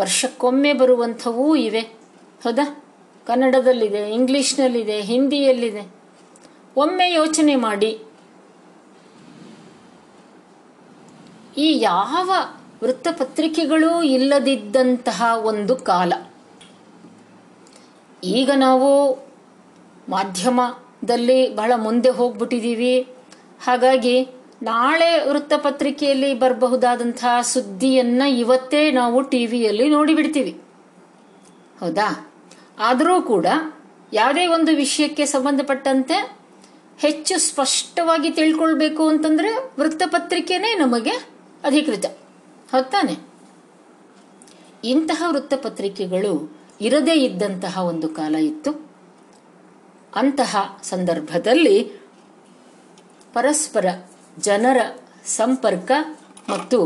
ವರ್ಷಕ್ಕೊಮ್ಮೆ ಬರುವಂಥವೂ ಇವೆ. ಹೌದಾ? ಕನ್ನಡದಲ್ಲಿದೆ, ಇಂಗ್ಲೀಷ್ನಲ್ಲಿದೆ, ಹಿಂದಿಯಲ್ಲಿದೆ. ಒಮ್ಮೆ ಯೋಚನೆ ಮಾಡಿ, ಈ ಯಾವ ವೃತ್ತಪತ್ರಿಕೆಗಳೂ ಇಲ್ಲದಿದ್ದಂತಹ ಒಂದು ಕಾಲ. ಈಗ ನಾವು ಮಾಧ್ಯಮದಲ್ಲಿ ಬಹಳ ಮುಂದೆ ಹೋಗ್ಬಿಟ್ಟಿದ್ದೀವಿ. ಹಾಗಾಗಿ ನಾಳೆ ವೃತ್ತಪತ್ರಿಕೆಯಲ್ಲಿ ಬರಬಹುದಾದಂತಹ ಸುದ್ದಿಯನ್ನು ಇವತ್ತೇ ನಾವು ಟಿ ವಿಯಲ್ಲಿ ನೋಡಿಬಿಡ್ತೀವಿ. ಹೌದಾ? ಆದರೂ ಕೂಡ ಯಾವುದೇ ಒಂದು ವಿಷಯಕ್ಕೆ ಸಂಬಂಧಪಟ್ಟಂತೆ ಹೆಚ್ಚು ಸ್ಪಷ್ಟವಾಗಿ ತಿಳ್ಕೊಳ್ಬೇಕು ಅಂತಂದರೆ ವೃತ್ತಪತ್ರಿಕೆನೇ ನಮಗೆ ಅಧಿಕೃತ. ಹೌದಾನೆ? ಇಂತಹ ವೃತ್ತಪತ್ರಿಕೆಗಳು ಇರದೇ ಇದ್ದಂತಹ ಒಂದು ಕಾಲ ಇತ್ತು. ಅಂತಹ ಸಂದರ್ಭದಲ್ಲಿ ಪರಸ್ಪರ ಜನರ ಸಂಪರ್ಕ ಮತ್ತು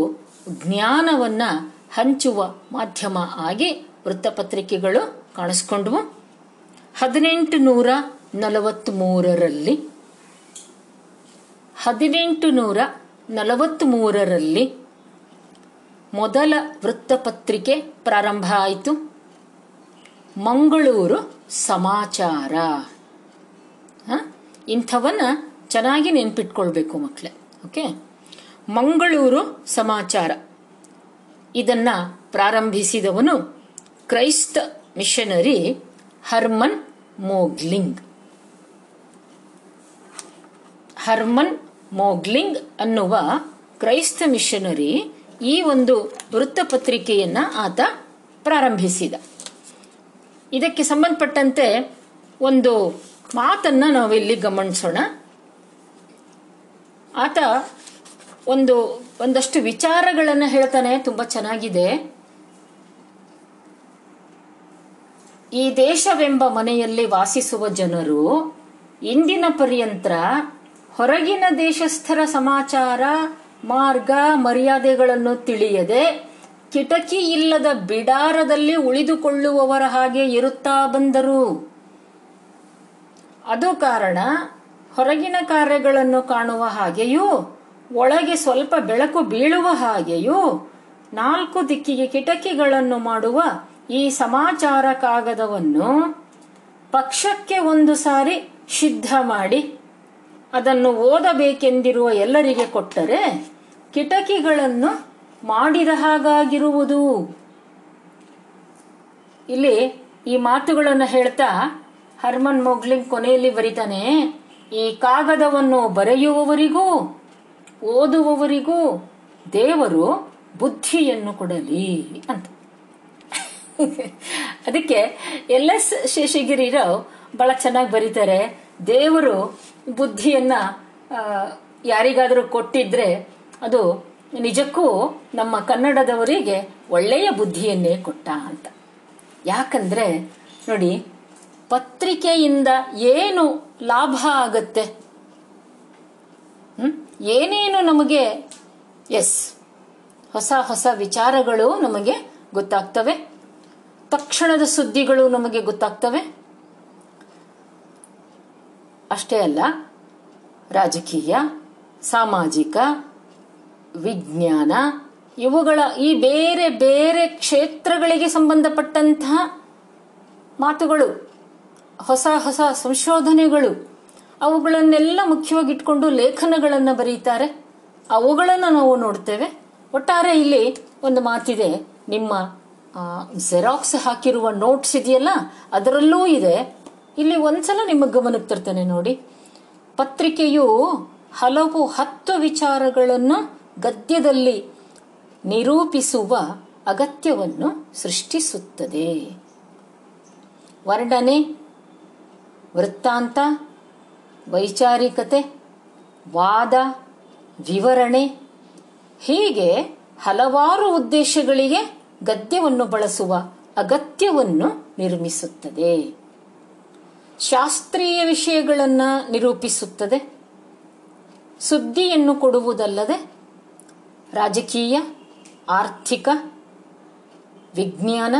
ಜ್ಞಾನವನ್ನು ಹಂಚುವ ಮಾಧ್ಯಮ ಆಗಿ ವೃತ್ತಪತ್ರಿಕೆಗಳು ಕಾಣಿಸ್ಕೊಂಡ್ವು. 1843ರಲ್ಲಿ 1843ರಲ್ಲಿ ಮೊದಲ ವೃತ್ತಪತ್ರಿಕೆ ಪ್ರಾರಂಭ ಆಯಿತು. ಮಂಗಳೂರು ಸಮಾಚಾರ. ಇಂಥವನ್ನು ಚೆನ್ನಾಗಿ ನೆನ್ಪಿಟ್ಕೊಳ್ಬೇಕು ಮಕ್ಕಳೇ. ಓಕೆ? ಮಂಗಳೂರು ಸಮಾಚಾರ ಇದನ್ನು ಪ್ರಾರಂಭಿಸಿದವನು ಕ್ರೈಸ್ತ missionary Hermann Mogling. Hermann Mogling ಅನ್ನುವ ಕ್ರೈಸ್ತ ಮಿಷನರಿ ಈ ಒಂದು ವೃತ್ತಪತ್ರಿಕೆಯನ್ನು ಆತ ಪ್ರಾರಂಭಿಸಿದ. ಇದಕ್ಕೆ ಸಂಬಂಧಪಟ್ಟಂತೆ ಒಂದು ಮಾತನ್ನು ನಾವಿಲ್ಲಿ ಗಮನಿಸೋಣ. ಆತ ಒಂದಷ್ಟು ವಿಚಾರಗಳನ್ನು ಹೇಳ್ತಾನೆ, ತುಂಬ ಚೆನ್ನಾಗಿದೆ. ಈ ದೇಶವೆಂಬ ಮನೆಯಲ್ಲಿ ವಾಸಿಸುವ ಜನರು ಇಂದಿನ ಪರ್ಯಂತ ಹೊರಗಿನ ದೇಶಸ್ಥರ ಸಮಾಚಾರ, ಮಾರ್ಗ, ಮರ್ಯಾದೆಗಳನ್ನು ತಿಳಿಯದೆ ಕಿಟಕಿ ಇಲ್ಲದ ಬಿಡಾರದಲ್ಲಿ ಉಳಿದುಕೊಳ್ಳುವವರ ಹಾಗೆ ಇರುತ್ತಾ ಬಂದರು. ಅದು ಕಾರಣ ಹೊರಗಿನ ಕಾರ್ಯಗಳನ್ನು ಕಾಣುವ ಹಾಗೆಯೂ ಒಳಗೆ ಸ್ವಲ್ಪ ಬೆಳಕು ಬೀಳುವ ಹಾಗೆಯೂ ನಾಲ್ಕು ದಿಕ್ಕಿಗೆ ಕಿಟಕಿಗಳನ್ನು ಮಾಡುವ ಈ ಸಮಾಚಾರ ಕಾಗದವನ್ನು ಪಕ್ಷಕ್ಕೆ ಒಂದು ಸಾರಿ ಸಿದ್ಧ ಮಾಡಿ ಅದನ್ನು ಓದಬೇಕೆಂದಿರುವ ಎಲ್ಲರಿಗೆ ಕೊಟ್ಟರೆ ಕಿಟಕಿಗಳನ್ನು ಮಾಡಿದ ಹಾಗಾಗಿರುವುದು. ಇಲ್ಲಿ ಈ ಮಾತುಗಳನ್ನು ಹೇಳ್ತಾ ಹರ್ಮನ್ ಮೊಗ್ಲಿಂಗ್ ಕೊನೆಯಲ್ಲಿ ಬರಿತಾನೆ, ಈ ಕಾಗದವನ್ನು ಬರೆಯುವವರಿಗೂ ಓದುವವರಿಗೂ ದೇವರು ಬುದ್ಧಿಯನ್ನು ಕೊಡಲಿ ಅಂತ. ಅದಕ್ಕೆ ಎಲ್ ಎಸ್ ಶೇಷಗಿರಿ ರಾವ್ ಬಹಳ ಚೆನ್ನಾಗಿ ಬರೀತಾರೆ, ದೇವರು ಬುದ್ಧಿಯನ್ನ ಯಾರಿಗಾದರೂ ಕೊಟ್ಟಿದ್ರೆ ಅದು ನಿಜಕ್ಕೂ ನಮ್ಮ ಕನ್ನಡದವರಿಗೆ ಒಳ್ಳೆಯ ಬುದ್ಧಿಯನ್ನೇ ಕೊಟ್ಟ ಅಂತ. ಯಾಕಂದ್ರೆ ನೋಡಿ, ಪತ್ರಿಕೆಯಿಂದ ಏನು ಲಾಭ ಆಗತ್ತೆ, ಏನೇನು ನಮಗೆ ಹೊಸ ಹೊಸ ವಿಚಾರಗಳು ನಮಗೆ ಗೊತ್ತಾಗ್ತವೆ, ತಕ್ಷಣದ ಸುದ್ದಿಗಳು ನಮಗೆ ಗೊತ್ತಾಗ್ತವೆ. ಅಷ್ಟೇ ಅಲ್ಲ, ರಾಜಕೀಯ, ಸಾಮಾಜಿಕ, ವಿಜ್ಞಾನ ಇವುಗಳ ಈ ಬೇರೆ ಬೇರೆ ಕ್ಷೇತ್ರಗಳಿಗೆ ಸಂಬಂಧಪಟ್ಟಂತಹ ಮಾತುಗಳು, ಹೊಸ ಹೊಸ ಸಂಶೋಧನೆಗಳು, ಅವುಗಳನ್ನೆಲ್ಲ ಮುಖ್ಯವಾಗಿ ಇಟ್ಕೊಂಡು ಲೇಖನಗಳನ್ನು ಬರೀತಾರೆ. ಅವುಗಳನ್ನು ನಾವು ನೋಡ್ತೇವೆ. ಒಟ್ಟಾರೆ ಇಲ್ಲಿ ಒಂದು ಮಾತಿದೆ, ನಿಮ್ಮ ಜೆರಾಕ್ಸ್ ಹಾಕಿರುವ ನೋಟ್ಸ್ ಇದೆಯಲ್ಲ ಅದರಲ್ಲೂ ಇದೆ. ಇಲ್ಲಿ ಒಂದ್ಸಲ ನಿಮ್ಮ ಗಮನಕ್ಕೆ ತರ್ತೇನೆ ನೋಡಿ, ಪತ್ರಿಕೆಯು ಹಲವು 10 ವಿಚಾರಗಳನ್ನು ಗದ್ಯದಲ್ಲಿ ನಿರೂಪಿಸುವ ಅಗತ್ಯವನ್ನು ಸೃಷ್ಟಿಸುತ್ತದೆ. ವರ್ಣನೆ, ವೃತ್ತಾಂತ, ವೈಚಾರಿಕತೆ, ವಾದ, ವಿವರಣೆ ಹೀಗೆ ಹಲವಾರು ಉದ್ದೇಶಗಳಿಗೆ ಗದ್ಯವನ್ನು ಬಳಸುವ ಅಗತ್ಯವನ್ನು ನಿರ್ಮಿಸುತ್ತದೆ. ಶಾಸ್ತ್ರೀಯ ವಿಷಯಗಳನ್ನು ನಿರೂಪಿಸುತ್ತದೆ. ಸುದ್ದಿಯನ್ನು ಕೊಡುವುದಲ್ಲದೆ ರಾಜಕೀಯ, ಆರ್ಥಿಕ, ವಿಜ್ಞಾನ,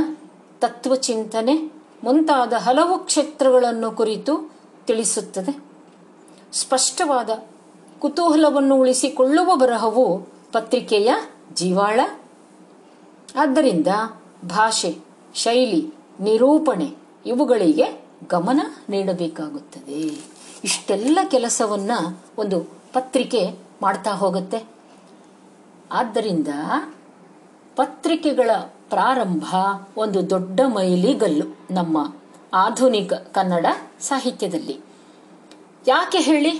ತತ್ವಚಿಂತನೆ ಮುಂತಾದ ಹಲವು ಕ್ಷೇತ್ರಗಳನ್ನು ಕುರಿತು ತಿಳಿಸುತ್ತದೆ. ಸ್ಪಷ್ಟವಾದ ಕುತೂಹಲವನ್ನು ಉಳಿಸಿಕೊಳ್ಳುವ ಬರಹವು ಪತ್ರಿಕೆಯ ಜೀವಾಳ. ಆದ್ದರಿಂದ ಭಾಷೆ, ಶೈಲಿ, ನಿರೂಪಣೆ ಇವುಗಳಿಗೆ ಗಮನ ನೀಡಬೇಕಾಗುತ್ತದೆ. ಇಷ್ಟೆಲ್ಲ ಕೆಲಸವನ್ನು ಒಂದು ಪತ್ರಿಕೆ ಮಾಡ್ತಾ ಹೋಗುತ್ತೆ. ಆದ್ದರಿಂದ ಪತ್ರಿಕೆಗಳ ಪ್ರಾರಂಭ ಒಂದು ದೊಡ್ಡ ಮೈಲಿಗಲ್ಲು ನಮ್ಮ ಆಧುನಿಕ ಕನ್ನಡ ಸಾಹಿತ್ಯದಲ್ಲಿ. ಯಾಕೆ ಹೇಳಿ,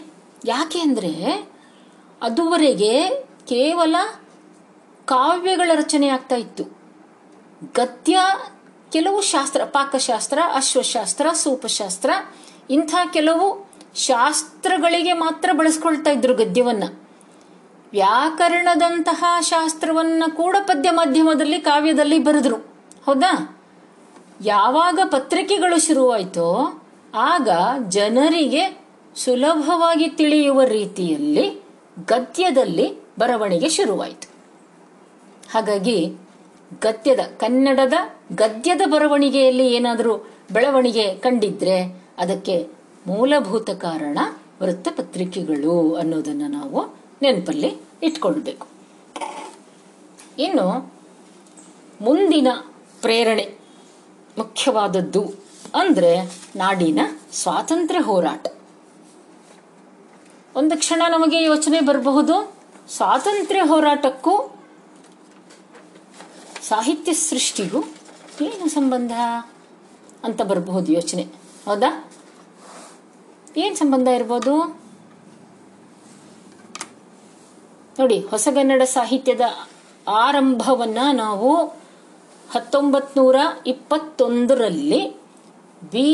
ಯಾಕೆ ಅಂದರೆ ಅದುವರೆಗೆ ಕೇವಲ ಕಾವ್ಯಗಳ ರಚನೆ ಆಗ್ತಾ ಇತ್ತು. ಗದ್ಯ, ಕೆಲವು ಶಾಸ್ತ್ರ, ಪಾಕಶಾಸ್ತ್ರ, ಅಶ್ವಶಾಸ್ತ್ರ, ಸೂಪಶಾಸ್ತ್ರ ಇಂಥ ಕೆಲವು ಶಾಸ್ತ್ರಗಳಿಗೆ ಮಾತ್ರ ಬಳಸ್ಕೊಳ್ತಾ ಇದ್ರು ಗದ್ಯವನ್ನು. ವ್ಯಾಕರಣದಂತಹ ಶಾಸ್ತ್ರವನ್ನು ಕೂಡ ಪದ್ಯ ಮಾಧ್ಯಮದಲ್ಲಿ, ಕಾವ್ಯದಲ್ಲಿ ಬರೆದ್ರು. ಹೌದಾ? ಯಾವಾಗ ಪತ್ರಿಕೆಗಳು ಶುರುವಾಯಿತೋ ಆಗ ಜನರಿಗೆ ಸುಲಭವಾಗಿ ತಿಳಿಯುವ ರೀತಿಯಲ್ಲಿ ಗದ್ಯದಲ್ಲಿ ಬರವಣಿಗೆ ಶುರುವಾಯಿತು. ಹಾಗಾಗಿ ಗದ್ಯದ, ಕನ್ನಡದ ಗದ್ಯದ ಬರವಣಿಗೆಯಲ್ಲಿ ಏನಾದರೂ ಬೆಳವಣಿಗೆ ಕಂಡಿದ್ರೆ ಅದಕ್ಕೆ ಮೂಲಭೂತ ಕಾರಣ ವೃತ್ತಪತ್ರಿಕೆಗಳು ಅನ್ನೋದನ್ನು ನಾವು ನೆನಪಲ್ಲಿ ಇಟ್ಕೊಳ್ಬೇಕು. ಇನ್ನು ಮುಂದಿನ ಪ್ರೇರಣೆ ಮುಖ್ಯವಾದದ್ದು ಅಂದರೆ ನಾಡಿನ ಸ್ವಾತಂತ್ರ್ಯ ಹೋರಾಟ. ಒಂದು ಕ್ಷಣ ನಮಗೆ ಯೋಚನೆ ಬರಬಹುದು, ಸ್ವಾತಂತ್ರ್ಯ ಹೋರಾಟಕ್ಕೂ ಸಾಹಿತ್ಯ ಸೃಷ್ಟಿಗೂ ಏನು ಸಂಬಂಧ ಅಂತ ಬರಬಹುದು ಯೋಚನೆ. ಹೌದಾ? ಏನು ಸಂಬಂಧ ಇರ್ಬೋದು ನೋಡಿ, ಹೊಸಗನ್ನಡ ಸಾಹಿತ್ಯದ ಆರಂಭವನ್ನು ನಾವು 1921ರಲ್ಲಿ ಬಿ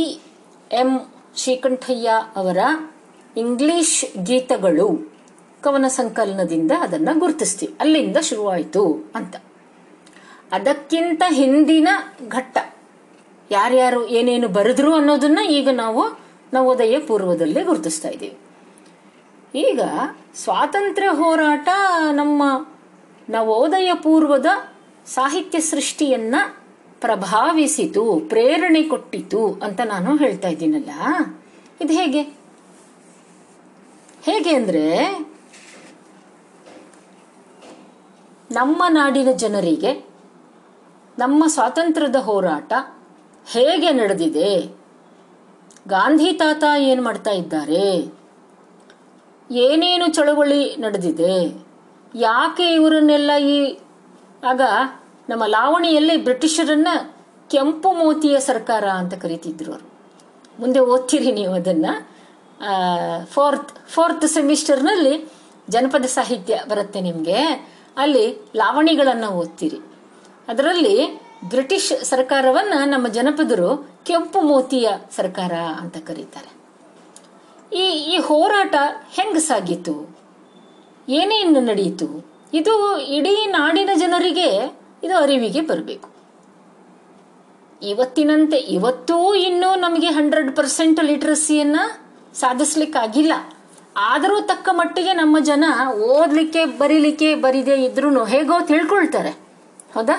ಎಂ ಶ್ರೀಕಂಠಯ್ಯ ಅವರ ಇಂಗ್ಲಿಷ್ ಗೀತಗಳು ಕವನ ಸಂಕಲನದಿಂದ ಅದನ್ನು ಗುರುತಿಸ್ತೀವಿ. ಅಲ್ಲಿಂದ ಶುರುವಾಯಿತು ಅಂತ. ಅದಕ್ಕಿಂತ ಹಿಂದಿನ ಘಟ್ಟ ಯಾರ್ಯಾರು ಏನೇನು ಬರೆದ್ರು ಅನ್ನೋದನ್ನ ಈಗ ನಾವು ನವೋದಯ ಪೂರ್ವದಲ್ಲೇ ಗುರುತಿಸ್ತಾ ಇದ್ದೀವಿ. ಈಗ ಸ್ವಾತಂತ್ರ್ಯ ಹೋರಾಟ ನಮ್ಮ ನವೋದಯ ಪೂರ್ವದ ಸಾಹಿತ್ಯ ಸೃಷ್ಟಿಯನ್ನ ಪ್ರಭಾವಿಸಿತು, ಪ್ರೇರಣೆ ಕೊಟ್ಟಿತು ಅಂತ ನಾನು ಹೇಳ್ತಾ ಇದ್ದೀನಲ್ಲ. ಇದು ಹೇಗೆ ಹೇಗೆ ಅಂದರೆ, ನಮ್ಮ ನಾಡಿನ ಜನರಿಗೆ ನಮ್ಮ ಸ್ವಾತಂತ್ರ್ಯದ ಹೋರಾಟ ಹೇಗೆ ನಡೆದಿದೆ, ಗಾಂಧಿ ತಾತ ಏನು ಮಾಡ್ತಾ ಇದ್ದಾರೆ, ಏನೇನು ಚಳವಳಿ ನಡೆದಿದೆ, ಯಾಕೆ ಇವರನ್ನೆಲ್ಲ ಈ ಆಗ ನಮ್ಮ ಲಾವಣಿಯಲ್ಲಿ ಬ್ರಿಟಿಷರನ್ನು ಕೆಂಪು ಮೋತಿಯ ಸರ್ಕಾರ ಅಂತ ಕರೀತಿದ್ರು ಅವರು. ಮುಂದೆ ಓದ್ತೀರಿ ನೀವು ಅದನ್ನು. ಫೋರ್ತ್ ಸೆಮಿಸ್ಟರ್ನಲ್ಲಿ ಜನಪದ ಸಾಹಿತ್ಯ ಬರುತ್ತೆ ನಿಮಗೆ, ಅಲ್ಲಿ ಲಾವಣಿಗಳನ್ನು ಓದ್ತೀರಿ. ಅದರಲ್ಲಿ ಬ್ರಿಟಿಷ್ ಸರ್ಕಾರವನ್ನು ನಮ್ಮ ಜನಪದರು ಕೆಂಪು ಮೋತಿಯ ಸರ್ಕಾರ ಅಂತ ಕರೀತಾರೆ. ಈ ಈ ಹೋರಾಟ ಹೆಂಗೆ ಸಾಗಿತು, ಏನೇನು ನಡೆಯಿತು, ಇದು ಇಡೀ ನಾಡಿನ ಜನರಿಗೆ ಇದು ಅರಿವಿಗೆ ಬರಬೇಕು. ಇವತ್ತಿನಂತೆ ಇವತ್ತೂ ಇನ್ನೂ ನಮಗೆ 100% ಲಿಟ್ರಸಿಯನ್ನು ಸಾಧಿಸ್ಲಿಕ್ಕಾಗಿಲ್ಲ. ಆದರೂ ತಕ್ಕ ಮಟ್ಟಿಗೆ ನಮ್ಮ ಜನ ಓದಲಿಕ್ಕೆ ಬರೀಲಿಕ್ಕೆ ಬರಿದೇ ಇದ್ರೂ ಹೇಗೋ ತಿಳ್ಕೊಳ್ತಾರೆ, ಹೌದಾ?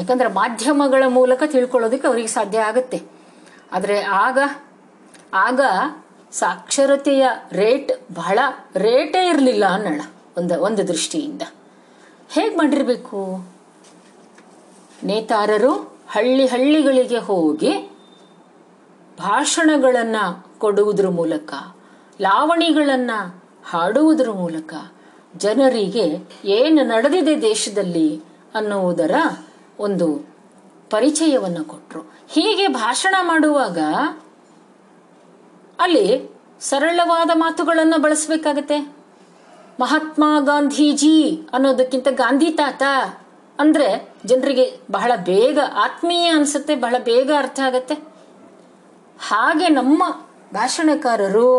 ಯಾಕಂದರೆ ಮಾಧ್ಯಮಗಳ ಮೂಲಕ ತಿಳ್ಕೊಳ್ಳೋದಕ್ಕೆ ಅವರಿಗೆ ಸಾಧ್ಯ ಆಗುತ್ತೆ. ಆದರೆ ಆಗ ಸಾಕ್ಷರತೆಯ ರೇಟ್ ಬಹಳ ರೇಟೇ ಇರಲಿಲ್ಲ ಅನ್ನೋಣ. ಒಂದು ದೃಷ್ಟಿಯಿಂದ ಹೇಗೆ ಮಾಡಿರಬೇಕು, ನೇತಾರರು ಹಳ್ಳಿಗಳಿಗೆ ಹೋಗಿ ಭಾಷಣಗಳನ್ನು ಕೊಡುವುದರ ಮೂಲಕ, ಲಾವಣಿಗಳನ್ನು ಹಾಡುವುದರ ಮೂಲಕ ಜನರಿಗೆ ಏನು ನಡೆದಿದೆ ದೇಶದಲ್ಲಿ ಅನ್ನುವುದರ ಒಂದು ಪರಿಚಯವನ್ನು ಕೊಟ್ಟರು. ಹೀಗೆ ಭಾಷಣ ಮಾಡುವಾಗ ಅಲ್ಲಿ ಸರಳವಾದ ಮಾತುಗಳನ್ನು ಬಳಸಬೇಕಾಗತ್ತೆ. ಮಹಾತ್ಮ ಗಾಂಧೀಜಿ ಅನ್ನೋದಕ್ಕಿಂತ ಗಾಂಧಿ ತಾತ ಅಂದರೆ ಜನರಿಗೆ ಬಹಳ ಬೇಗ ಆತ್ಮೀಯ ಅನಿಸುತ್ತೆ, ಬಹಳ ಬೇಗ ಅರ್ಥ ಆಗತ್ತೆ. ಹಾಗೆ ನಮ್ಮ ಭಾಷಣಕಾರರು,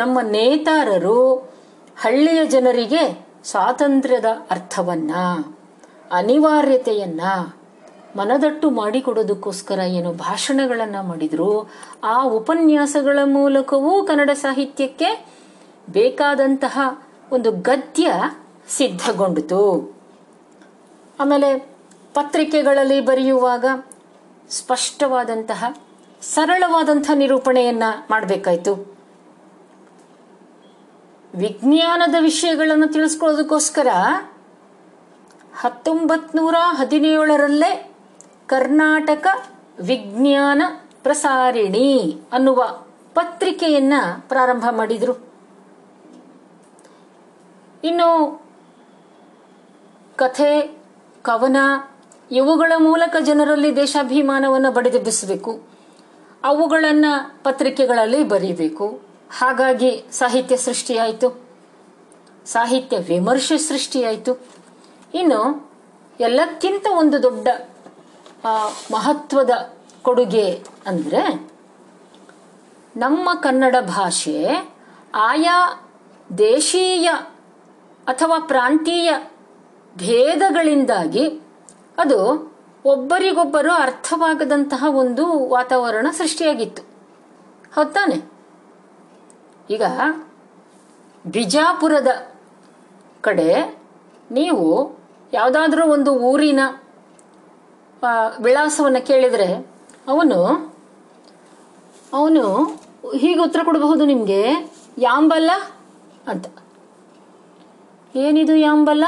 ನಮ್ಮ ನೇತಾರರು ಹಳ್ಳಿಯ ಜನರಿಗೆ ಸ್ವಾತಂತ್ರ್ಯದ ಅರ್ಥವನ್ನು, ಅನಿವಾರ್ಯತೆಯನ್ನು ಮನದಟ್ಟು ಮಾಡಿಕೊಡೋದಕ್ಕೋಸ್ಕರ ಏನು ಭಾಷಣಗಳನ್ನು ಮಾಡಿದ್ರು, ಆ ಉಪನ್ಯಾಸಗಳ ಮೂಲಕವೂ ಕನ್ನಡ ಸಾಹಿತ್ಯಕ್ಕೆ ಬೇಕಾದಂತಹ ಒಂದು ಗದ್ಯ ಸಿದ್ಧಗೊಂಡಿತು. ಆಮೇಲೆ ಪತ್ರಿಕೆಗಳಲ್ಲಿ ಬರೆಯುವಾಗ ಸ್ಪಷ್ಟವಾದಂತಹ ಸರಳವಾದಂಥ ನಿರೂಪಣೆಯನ್ನು ಮಾಡಬೇಕಾಯಿತು. ವಿಜ್ಞಾನದ ವಿಷಯಗಳನ್ನು ತಿಳಿಸ್ಕೊಳ್ಳೋದಕ್ಕೋಸ್ಕರ 1917 ಕರ್ನಾಟಕ ವಿಜ್ಞಾನ ಪ್ರಸಾರಿಣಿ ಅನ್ನುವ ಪತ್ರಿಕೆಯನ್ನು ಪ್ರಾರಂಭ ಮಾಡಿದರು. ಇನ್ನು ಕಥೆ, ಕವನ ಇವುಗಳ ಮೂಲಕ ಜನರಲ್ಲಿ ದೇಶಾಭಿಮಾನವನ್ನು ಬಡಿದೆಬ್ಬಿಸಬೇಕು, ಅವುಗಳನ್ನು ಪತ್ರಿಕೆಗಳಲ್ಲಿ ಬರೀಬೇಕು. ಹಾಗಾಗಿ ಸಾಹಿತ್ಯ ಸೃಷ್ಟಿಯಾಯಿತು, ಸಾಹಿತ್ಯ ವಿಮರ್ಶೆ ಸೃಷ್ಟಿಯಾಯಿತು. ಇನ್ನು ಎಲ್ಲಕ್ಕಿಂತ ಒಂದು ದೊಡ್ಡ ಮಹತ್ವದ ಕೊಡುಗೆ ಅಂದರೆ, ನಮ್ಮ ಕನ್ನಡ ಭಾಷೆ ಆಯಾ ದೇಶೀಯ ಅಥವಾ ಪ್ರಾಂತೀಯ ಭೇದಗಳಿಂದಾಗಿ ಅದು ಒಬ್ಬರಿಗೊಬ್ಬರು ಅರ್ಥವಾಗದಂತಹ ಒಂದು ವಾತಾವರಣ ಸೃಷ್ಟಿಯಾಗಿತ್ತು, ಹೌದು ತಾನೆ? ಈಗ ಬಿಜಾಪುರದ ಕಡೆ ನೀವು ಯಾವುದಾದ್ರೂ ಒಂದು ಊರಿನ ವಿಳಾಸವನ್ನು ಕೇಳಿದರೆ ಅವನು ಹೀಗೆ ಉತ್ತರ ಕೊಡಬಹುದು ನಿಮಗೆ, ಯಾಂಬಲ್ಲ ಅಂತ. ಏನಿದು ಯಾಂಬಲ್ಲ,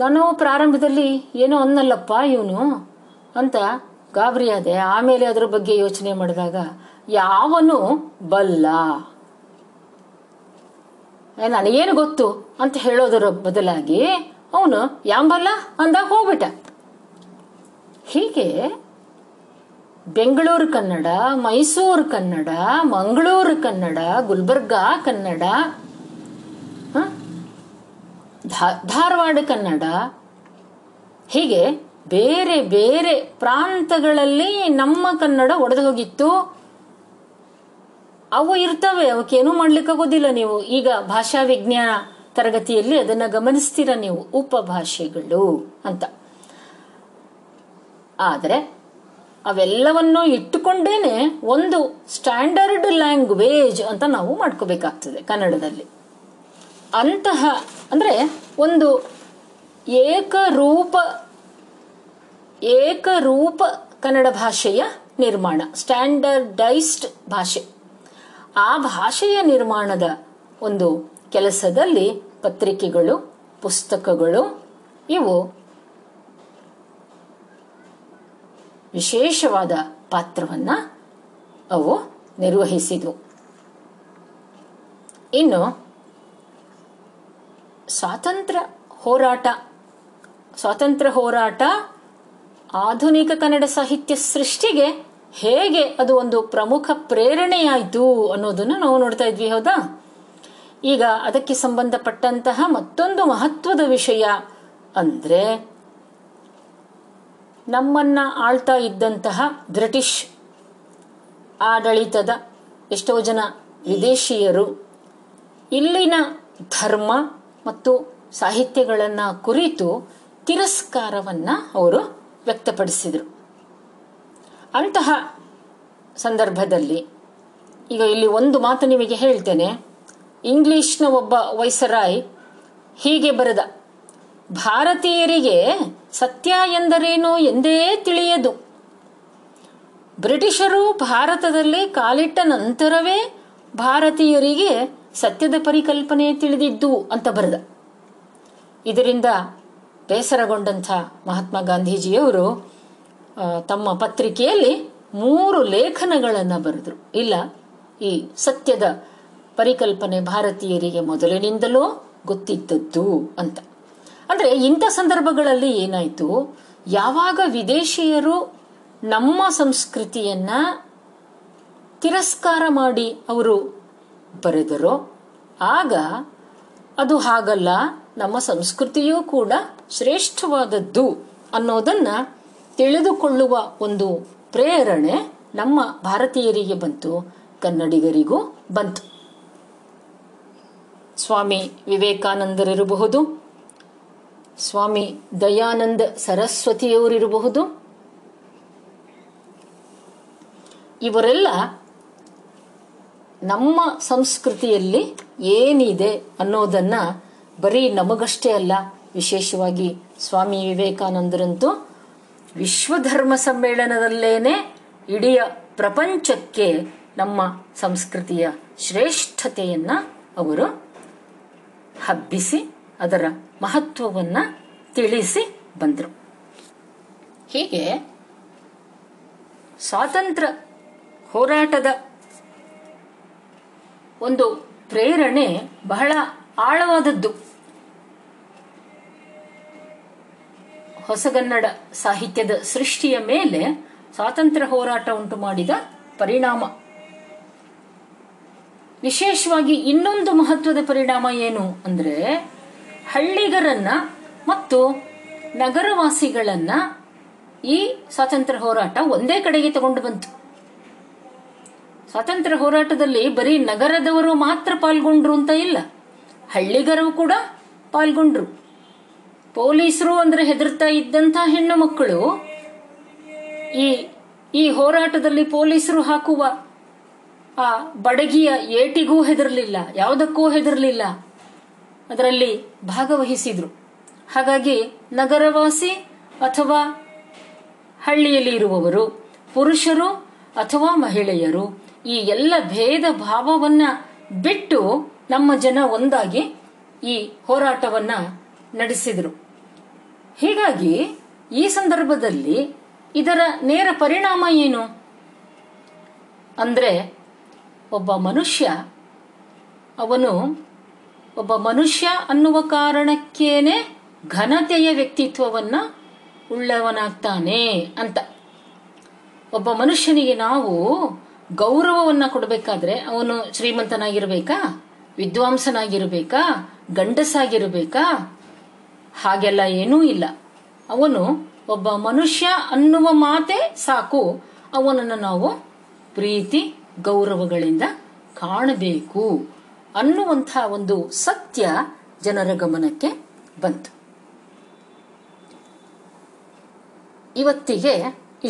ನಾನು ಪ್ರಾರಂಭದಲ್ಲಿ ಏನೋ ಅನ್ನಲ್ಲಪ್ಪ ಇವನು ಅಂತ ಗಾಬರಿಯಾದೆ. ಆಮೇಲೆ ಅದರ ಬಗ್ಗೆ ಯೋಚನೆ ಮಾಡಿದಾಗ ಯಾವನು ಬಲ್ಲ, ನನಗೇನು ಗೊತ್ತು ಅಂತ ಹೇಳೋದರ ಬದಲಾಗಿ ಅವನು ಯಾಂಬಲ್ಲ ಅಂದಾಗ ಹೋಗ್ಬಿಟ್ಟ. ಹೀಗೆ ಬೆಂಗಳೂರು ಕನ್ನಡ, ಮೈಸೂರು ಕನ್ನಡ, ಮಂಗಳೂರು ಕನ್ನಡ, ಗುಲ್ಬರ್ಗಾ ಕನ್ನಡ, ಧಾರವಾಡ ಕನ್ನಡ, ಹೀಗೆ ಬೇರೆ ಬೇರೆ ಪ್ರಾಂತಗಳಲ್ಲಿ ನಮ್ಮ ಕನ್ನಡ ಒಡೆದು ಹೋಗಿತ್ತು. ಅವು ಇರ್ತವೆ, ಅವಕ್ಕೇನು ಮಾಡ್ಲಿಕ್ಕಾಗೋದಿಲ್ಲ. ನೀವು ಈಗ ಭಾಷಾ ವಿಜ್ಞಾನ ತರಗತಿಯಲ್ಲಿ ಅದನ್ನ ಗಮನಿಸ್ತೀರ ನೀವು, ಉಪಭಾಷೆಗಳು ಅಂತ. ಆದರೆ ಅವೆಲ್ಲವನ್ನು ಇಟ್ಟುಕೊಂಡೇನೆ ಒಂದು ಸ್ಟ್ಯಾಂಡರ್ಡ್ ಲ್ಯಾಂಗ್ವೇಜ್ ಅಂತ ನಾವು ಮಾಡ್ಕೋಬೇಕಾಗ್ತದೆ ಕನ್ನಡದಲ್ಲಿ. ಅಂತಹ ಅಂದರೆ ಒಂದು ಏಕರೂಪ ಕನ್ನಡ ಭಾಷೆಯ ನಿರ್ಮಾಣ, ಸ್ಟ್ಯಾಂಡರ್ಡೈಸ್ಡ್ ಭಾಷೆ. ಆ ಭಾಷೆಯ ನಿರ್ಮಾಣದ ಒಂದು ಕೆಲಸದಲ್ಲಿ ಪತ್ರಿಕೆಗಳು, ಪುಸ್ತಕಗಳು ಇವು ವಿಶೇಷವಾದ ಪಾತ್ರವನ್ನು ಅವು ನಿರ್ವಹಿಸಿದವು. ಇನ್ನು ಸ್ವಾತಂತ್ರ್ಯ ಹೋರಾಟ ಆಧುನಿಕ ಕನ್ನಡ ಸಾಹಿತ್ಯ ಸೃಷ್ಟಿಗೆ ಹೇಗೆ ಅದು ಒಂದು ಪ್ರಮುಖ ಪ್ರೇರಣೆಯಾಯಿತು ಅನ್ನೋದನ್ನು ನಾವು ನೋಡ್ತಾ ಇದ್ವಿ, ಹೌದಾ? ಈಗ ಅದಕ್ಕೆ ಸಂಬಂಧಪಟ್ಟಂತಹ ಮತ್ತೊಂದು ಮಹತ್ವದ ವಿಷಯ ಅಂದರೆ ನಮ್ಮನ್ನ ಆಳ್ತಾ ಇದ್ದಂತಹ ಬ್ರಿಟಿಷ್ ಆಡಳಿತದ ಎಷ್ಟೋ ಜನ ವಿದೇಶಿಯರು ಇಲ್ಲಿನ ಧರ್ಮ ಮತ್ತು ಸಾಹಿತ್ಯಗಳನ್ನು ಕುರಿತು ತಿರಸ್ಕಾರವನ್ನು ಅವರು ವ್ಯಕ್ತಪಡಿಸಿದರು. ಅಂತಹ ಸಂದರ್ಭದಲ್ಲಿ ಈಗ ಇಲ್ಲಿ ಒಂದು ಮಾತು ನಿಮಗೆ ಹೇಳ್ತೇನೆ. ಇಂಗ್ಲಿಷ್ನ ಒಬ್ಬ ವೈಸರಾಯ್ ಹೀಗೆ ಬರೆದ: ಭಾರತೀಯರಿಗೆ ಸತ್ಯ ಎಂದರೇನು ಎಂದೇ ತಿಳಿಯದು. ಬ್ರಿಟಿಷರು ಭಾರತದಲ್ಲಿ ಕಾಲಿಟ್ಟ ನಂತರವೇ ಭಾರತೀಯರಿಗೆ ಸತ್ಯದ ಪರಿಕಲ್ಪನೆ ತಿಳಿದಿದ್ದು ಅಂತ ಬರೆದ. ಇದರಿಂದ ಬೇಸರಗೊಂಡಂಥ ಮಹಾತ್ಮ ಗಾಂಧೀಜಿಯವರು ತಮ್ಮ ಪತ್ರಿಕೆಯಲ್ಲಿ 3 ಲೇಖನಗಳನ್ನು ಬರೆದರು. ಇಲ್ಲ, ಈ ಸತ್ಯದ ಪರಿಕಲ್ಪನೆ ಭಾರತೀಯರಿಗೆ ಮೊದಲಿನಿಂದಲೂ ಗೊತ್ತಿದ್ದದ್ದು ಅಂತ. ಅಂದರೆ ಇಂಥ ಸಂದರ್ಭಗಳಲ್ಲಿ ಏನಾಯಿತು, ಯಾವಾಗ ವಿದೇಶಿಯರು ನಮ್ಮ ಸಂಸ್ಕೃತಿಯನ್ನು ತಿರಸ್ಕಾರ ಮಾಡಿ ಅವರು ಬರೆದರೋ ಆಗ ಅದು ಹಾಗಲ್ಲ, ನಮ್ಮ ಸಂಸ್ಕೃತಿಯೂ ಕೂಡ ಶ್ರೇಷ್ಠವಾದದ್ದು ಅನ್ನೋದನ್ನು ತಿಳಿದುಕೊಳ್ಳುವ ಒಂದು ಪ್ರೇರಣೆ ನಮ್ಮ ಭಾರತೀಯರಿಗೆ ಬಂತು, ಕನ್ನಡಿಗರಿಗೂ ಬಂತು. ಸ್ವಾಮಿ ವಿವೇಕಾನಂದರಿರಬಹುದು, ಸ್ವಾಮಿ ದಯಾನಂದ ಸರಸ್ವತಿಯವರಿರಬಹುದು, ಇವರೆಲ್ಲ ನಮ್ಮ ಸಂಸ್ಕೃತಿಯಲ್ಲಿ ಏನಿದೆ ಅನ್ನೋದನ್ನು ಬರೀ ನಮಗಷ್ಟೇ ಅಲ್ಲ, ವಿಶೇಷವಾಗಿ ಸ್ವಾಮಿ ವಿವೇಕಾನಂದರಂತೂ ವಿಶ್ವಧರ್ಮ ಸಮ್ಮೇಳನದಲ್ಲೇನೆ ಇಡೀ ಪ್ರಪಂಚಕ್ಕೆ ನಮ್ಮ ಸಂಸ್ಕೃತಿಯ ಶ್ರೇಷ್ಠತೆಯನ್ನು ಅವರು ಹಬ್ಬಿಸಿ ಅದರ ಮಹತ್ವವನ್ನು ತಿಳಿಸಿ ಬಂದರು. ಹೀಗೆ ಸ್ವಾತಂತ್ರ್ಯ ಹೋರಾಟದ ಒಂದು ಪ್ರೇರಣೆ ಬಹಳ ಆಳವಾದದ್ದು. ಹೊಸಗನ್ನಡ ಸಾಹಿತ್ಯದ ಸೃಷ್ಟಿಯ ಮೇಲೆ ಸ್ವಾತಂತ್ರ್ಯ ಹೋರಾಟ ಉಂಟು ಮಾಡಿದ ಪರಿಣಾಮ. ವಿಶೇಷವಾಗಿ ಇನ್ನೊಂದು ಮಹತ್ವದ ಪರಿಣಾಮ ಏನು ಅಂದರೆ, ಹಳ್ಳಿಗರನ್ನ ಮತ್ತು ನಗರವಾಸಿಗಳನ್ನ ಈ ಸ್ವಾತಂತ್ರ್ಯ ಹೋರಾಟ ಒಂದೇ ಕಡೆಗೆ ತಗೊಂಡು ಬಂತು. ಸ್ವಾತಂತ್ರ್ಯ ಹೋರಾಟದಲ್ಲಿ ಬರೀ ನಗರದವರು ಮಾತ್ರ ಪಾಲ್ಗೊಂಡ್ರು ಅಂತ ಇಲ್ಲ, ಹಳ್ಳಿಗರು ಕೂಡ ಪಾಲ್ಗೊಂಡ್ರು. ಪೊಲೀಸರು ಅಂದರೆ ಹೆದರ್ತಾ ಇದ್ದಂಥ ಹೆಣ್ಣು ಮಕ್ಕಳು ಈ ಹೋರಾಟದಲ್ಲಿ ಪೊಲೀಸರು ಹಾಕುವ ಆ ಬಡಗಿಯ ಏಟಿಗೂ ಹೆದರಲಿಲ್ಲ, ಯಾವುದಕ್ಕೂ ಹೆದರಲಿಲ್ಲ, ಅದರಲ್ಲಿ ಭಾಗವಹಿಸಿದ್ರು. ಹಾಗಾಗಿ ನಗರವಾಸಿ ಅಥವಾ ಹಳ್ಳಿಯಲ್ಲಿ ಇರುವವರು, ಪುರುಷರು ಅಥವಾ ಮಹಿಳೆಯರು, ಈ ಎಲ್ಲ ಭೇದ ಭಾವವನ್ನು ಬಿಟ್ಟು ನಮ್ಮ ಜನ ಒಂದಾಗಿ ಈ ಹೋರಾಟವನ್ನು ನಡೆಸಿದರು. ಹೀಗಾಗಿ ಈ ಸಂದರ್ಭದಲ್ಲಿ ಇದರ ನೇರ ಪರಿಣಾಮ ಏನು ಅಂದರೆ, ಒಬ್ಬ ಮನುಷ್ಯ ಅನ್ನುವ ಕಾರಣಕ್ಕೇನೆ ಘನತೆಯ ವ್ಯಕ್ತಿತ್ವವನ್ನು ಉಳ್ಳವನಾಗ್ತಾನೆ ಅಂತ. ಒಬ್ಬ ಮನುಷ್ಯನಿಗೆ ನಾವು ಗೌರವವನ್ನು ಕೊಡಬೇಕಾದ್ರೆ ಅವನು ಶ್ರೀಮಂತನಾಗಿರಬೇಕಾ, ವಿದ್ವಾಂಸನಾಗಿರಬೇಕಾ, ಗಂಡಸಾಗಿರಬೇಕಾ? ಹಾಗೆಲ್ಲ ಏನೂ ಇಲ್ಲ. ಅವನು ಒಬ್ಬ ಮನುಷ್ಯ ಅನ್ನುವ ಮಾತೇ ಸಾಕು, ಅವನನ್ನು ನಾವು ಪ್ರೀತಿ ಗೌರವಗಳಿಂದ ಕಾಣಬೇಕು ಅನ್ನುವಂಥ ಒಂದು ಸತ್ಯ ಜನರ ಗಮನಕ್ಕೆ ಬಂತು. ಇವತ್ತಿಗೆ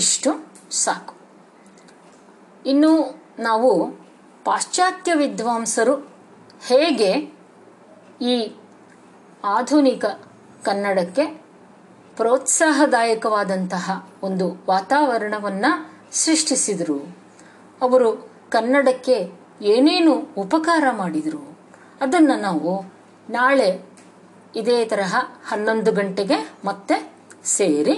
ಇಷ್ಟು ಸಾಕು. ಇನ್ನು ನಾವು ಪಾಶ್ಚಾತ್ಯ ವಿದ್ವಾಂಸರು ಹೇಗೆ ಈ ಆಧುನಿಕ ಕನ್ನಡಕ್ಕೆ ಪ್ರೋತ್ಸಾಹದಾಯಕವಾದಂತಹ ಒಂದು ವಾತಾವರಣವನ್ನು ಸೃಷ್ಟಿಸಿದರು, ಅವರು ಕನ್ನಡಕ್ಕೆ ಏನೇನು ಉಪಕಾರ ಮಾಡಿದರು, ಅದನ್ನು ನಾವು ನಾಳೆ ಇದೇ ತರಹ 11 ಗಂಟೆಗೆ ಮತ್ತೆ ಸೇರಿ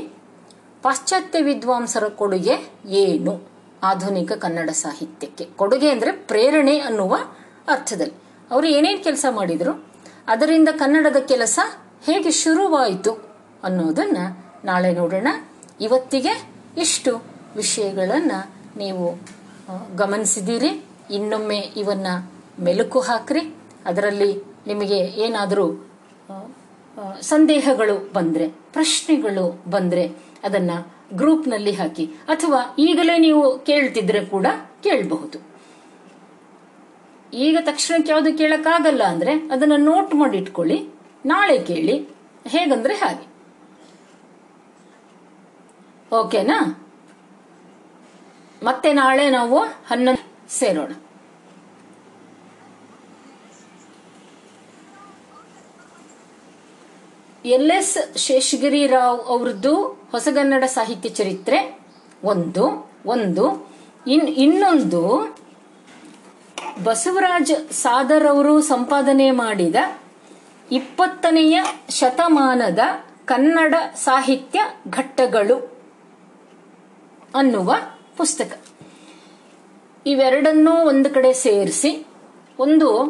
ಪಾಶ್ಚಾತ್ಯ ವಿದ್ವಾಂಸರ ಕೊಡುಗೆ ಏನು ಆಧುನಿಕ ಕನ್ನಡ ಸಾಹಿತ್ಯಕ್ಕೆ, ಕೊಡುಗೆ ಅಂದರೆ ಪ್ರೇರಣೆ ಅನ್ನುವ ಅರ್ಥದಲ್ಲಿ ಅವರು ಏನೇನು ಕೆಲಸ ಮಾಡಿದರು, ಅದರಿಂದ ಕನ್ನಡದ ಕೆಲಸ ಹೇಗೆ ಶುರುವಾಯಿತು ಅನ್ನೋದನ್ನು ನಾಳೆ ನೋಡೋಣ. ಇವತ್ತಿಗೆ ಇಷ್ಟು ವಿಷಯಗಳನ್ನು ನೀವು ಗಮನಿಸಿದ್ದೀರಿ. ಇನ್ನೊಮ್ಮೆ ಇವನ್ನು ಮೆಲುಕು ಹಾಕ್ರಿ. ಅದರಲ್ಲಿ ನಿಮಗೆ ಏನಾದರೂ ಸಂದೇಹಗಳು ಬಂದರೆ, ಪ್ರಶ್ನೆಗಳು ಬಂದರೆ ಅದನ್ನು ಗ್ರೂಪ್ನಲ್ಲಿ ಹಾಕಿ, ಅಥವಾ ಈಗಲೇ ನೀವು ಕೇಳ್ತಿದ್ರೆ ಕೂಡ ಕೇಳಬಹುದು. ಈಗ ತಕ್ಷಣಕ್ಕೆ ಯಾವುದು ಕೇಳೋಕ್ಕಾಗಲ್ಲ ಅಂದರೆ ಅದನ್ನು ನೋಟ್ ಮಾಡಿಟ್ಕೊಳ್ಳಿ, ನಾಳೆ ಕೇಳಿ, ಹೇಗಂದರೆ ಹಾಗೆ. ಓಕೆನಾ? ಮತ್ತೆ ನಾಳೆ ನಾವು 11 ಸೇರೋಣ. ಎಲ್ ಎಸ್ ಶೇಷಗಿರಿ ರಾವ್ ಅವ್ರದ್ದು ಹೊಸಗನ್ನಡ ಸಾಹಿತ್ಯ ಚರಿತ್ರೆ ಒಂದು, ಇನ್ನೊಂದು ಬಸವರಾಜ್ ಸಾದರ್ ಅವರು ಸಂಪಾದನೆ ಮಾಡಿದ 20ನೇ ಶತಮಾನದ ಕನ್ನಡ ಸಾಹಿತ್ಯ ಘಟ್ಟಗಳು ಅನ್ನುವ ಪುಸ್ತಕ. ಇವೆರಡನ್ನೂ ಒಂದು ಕಡೆ ಸೇರಿಸಿ ಒಂದು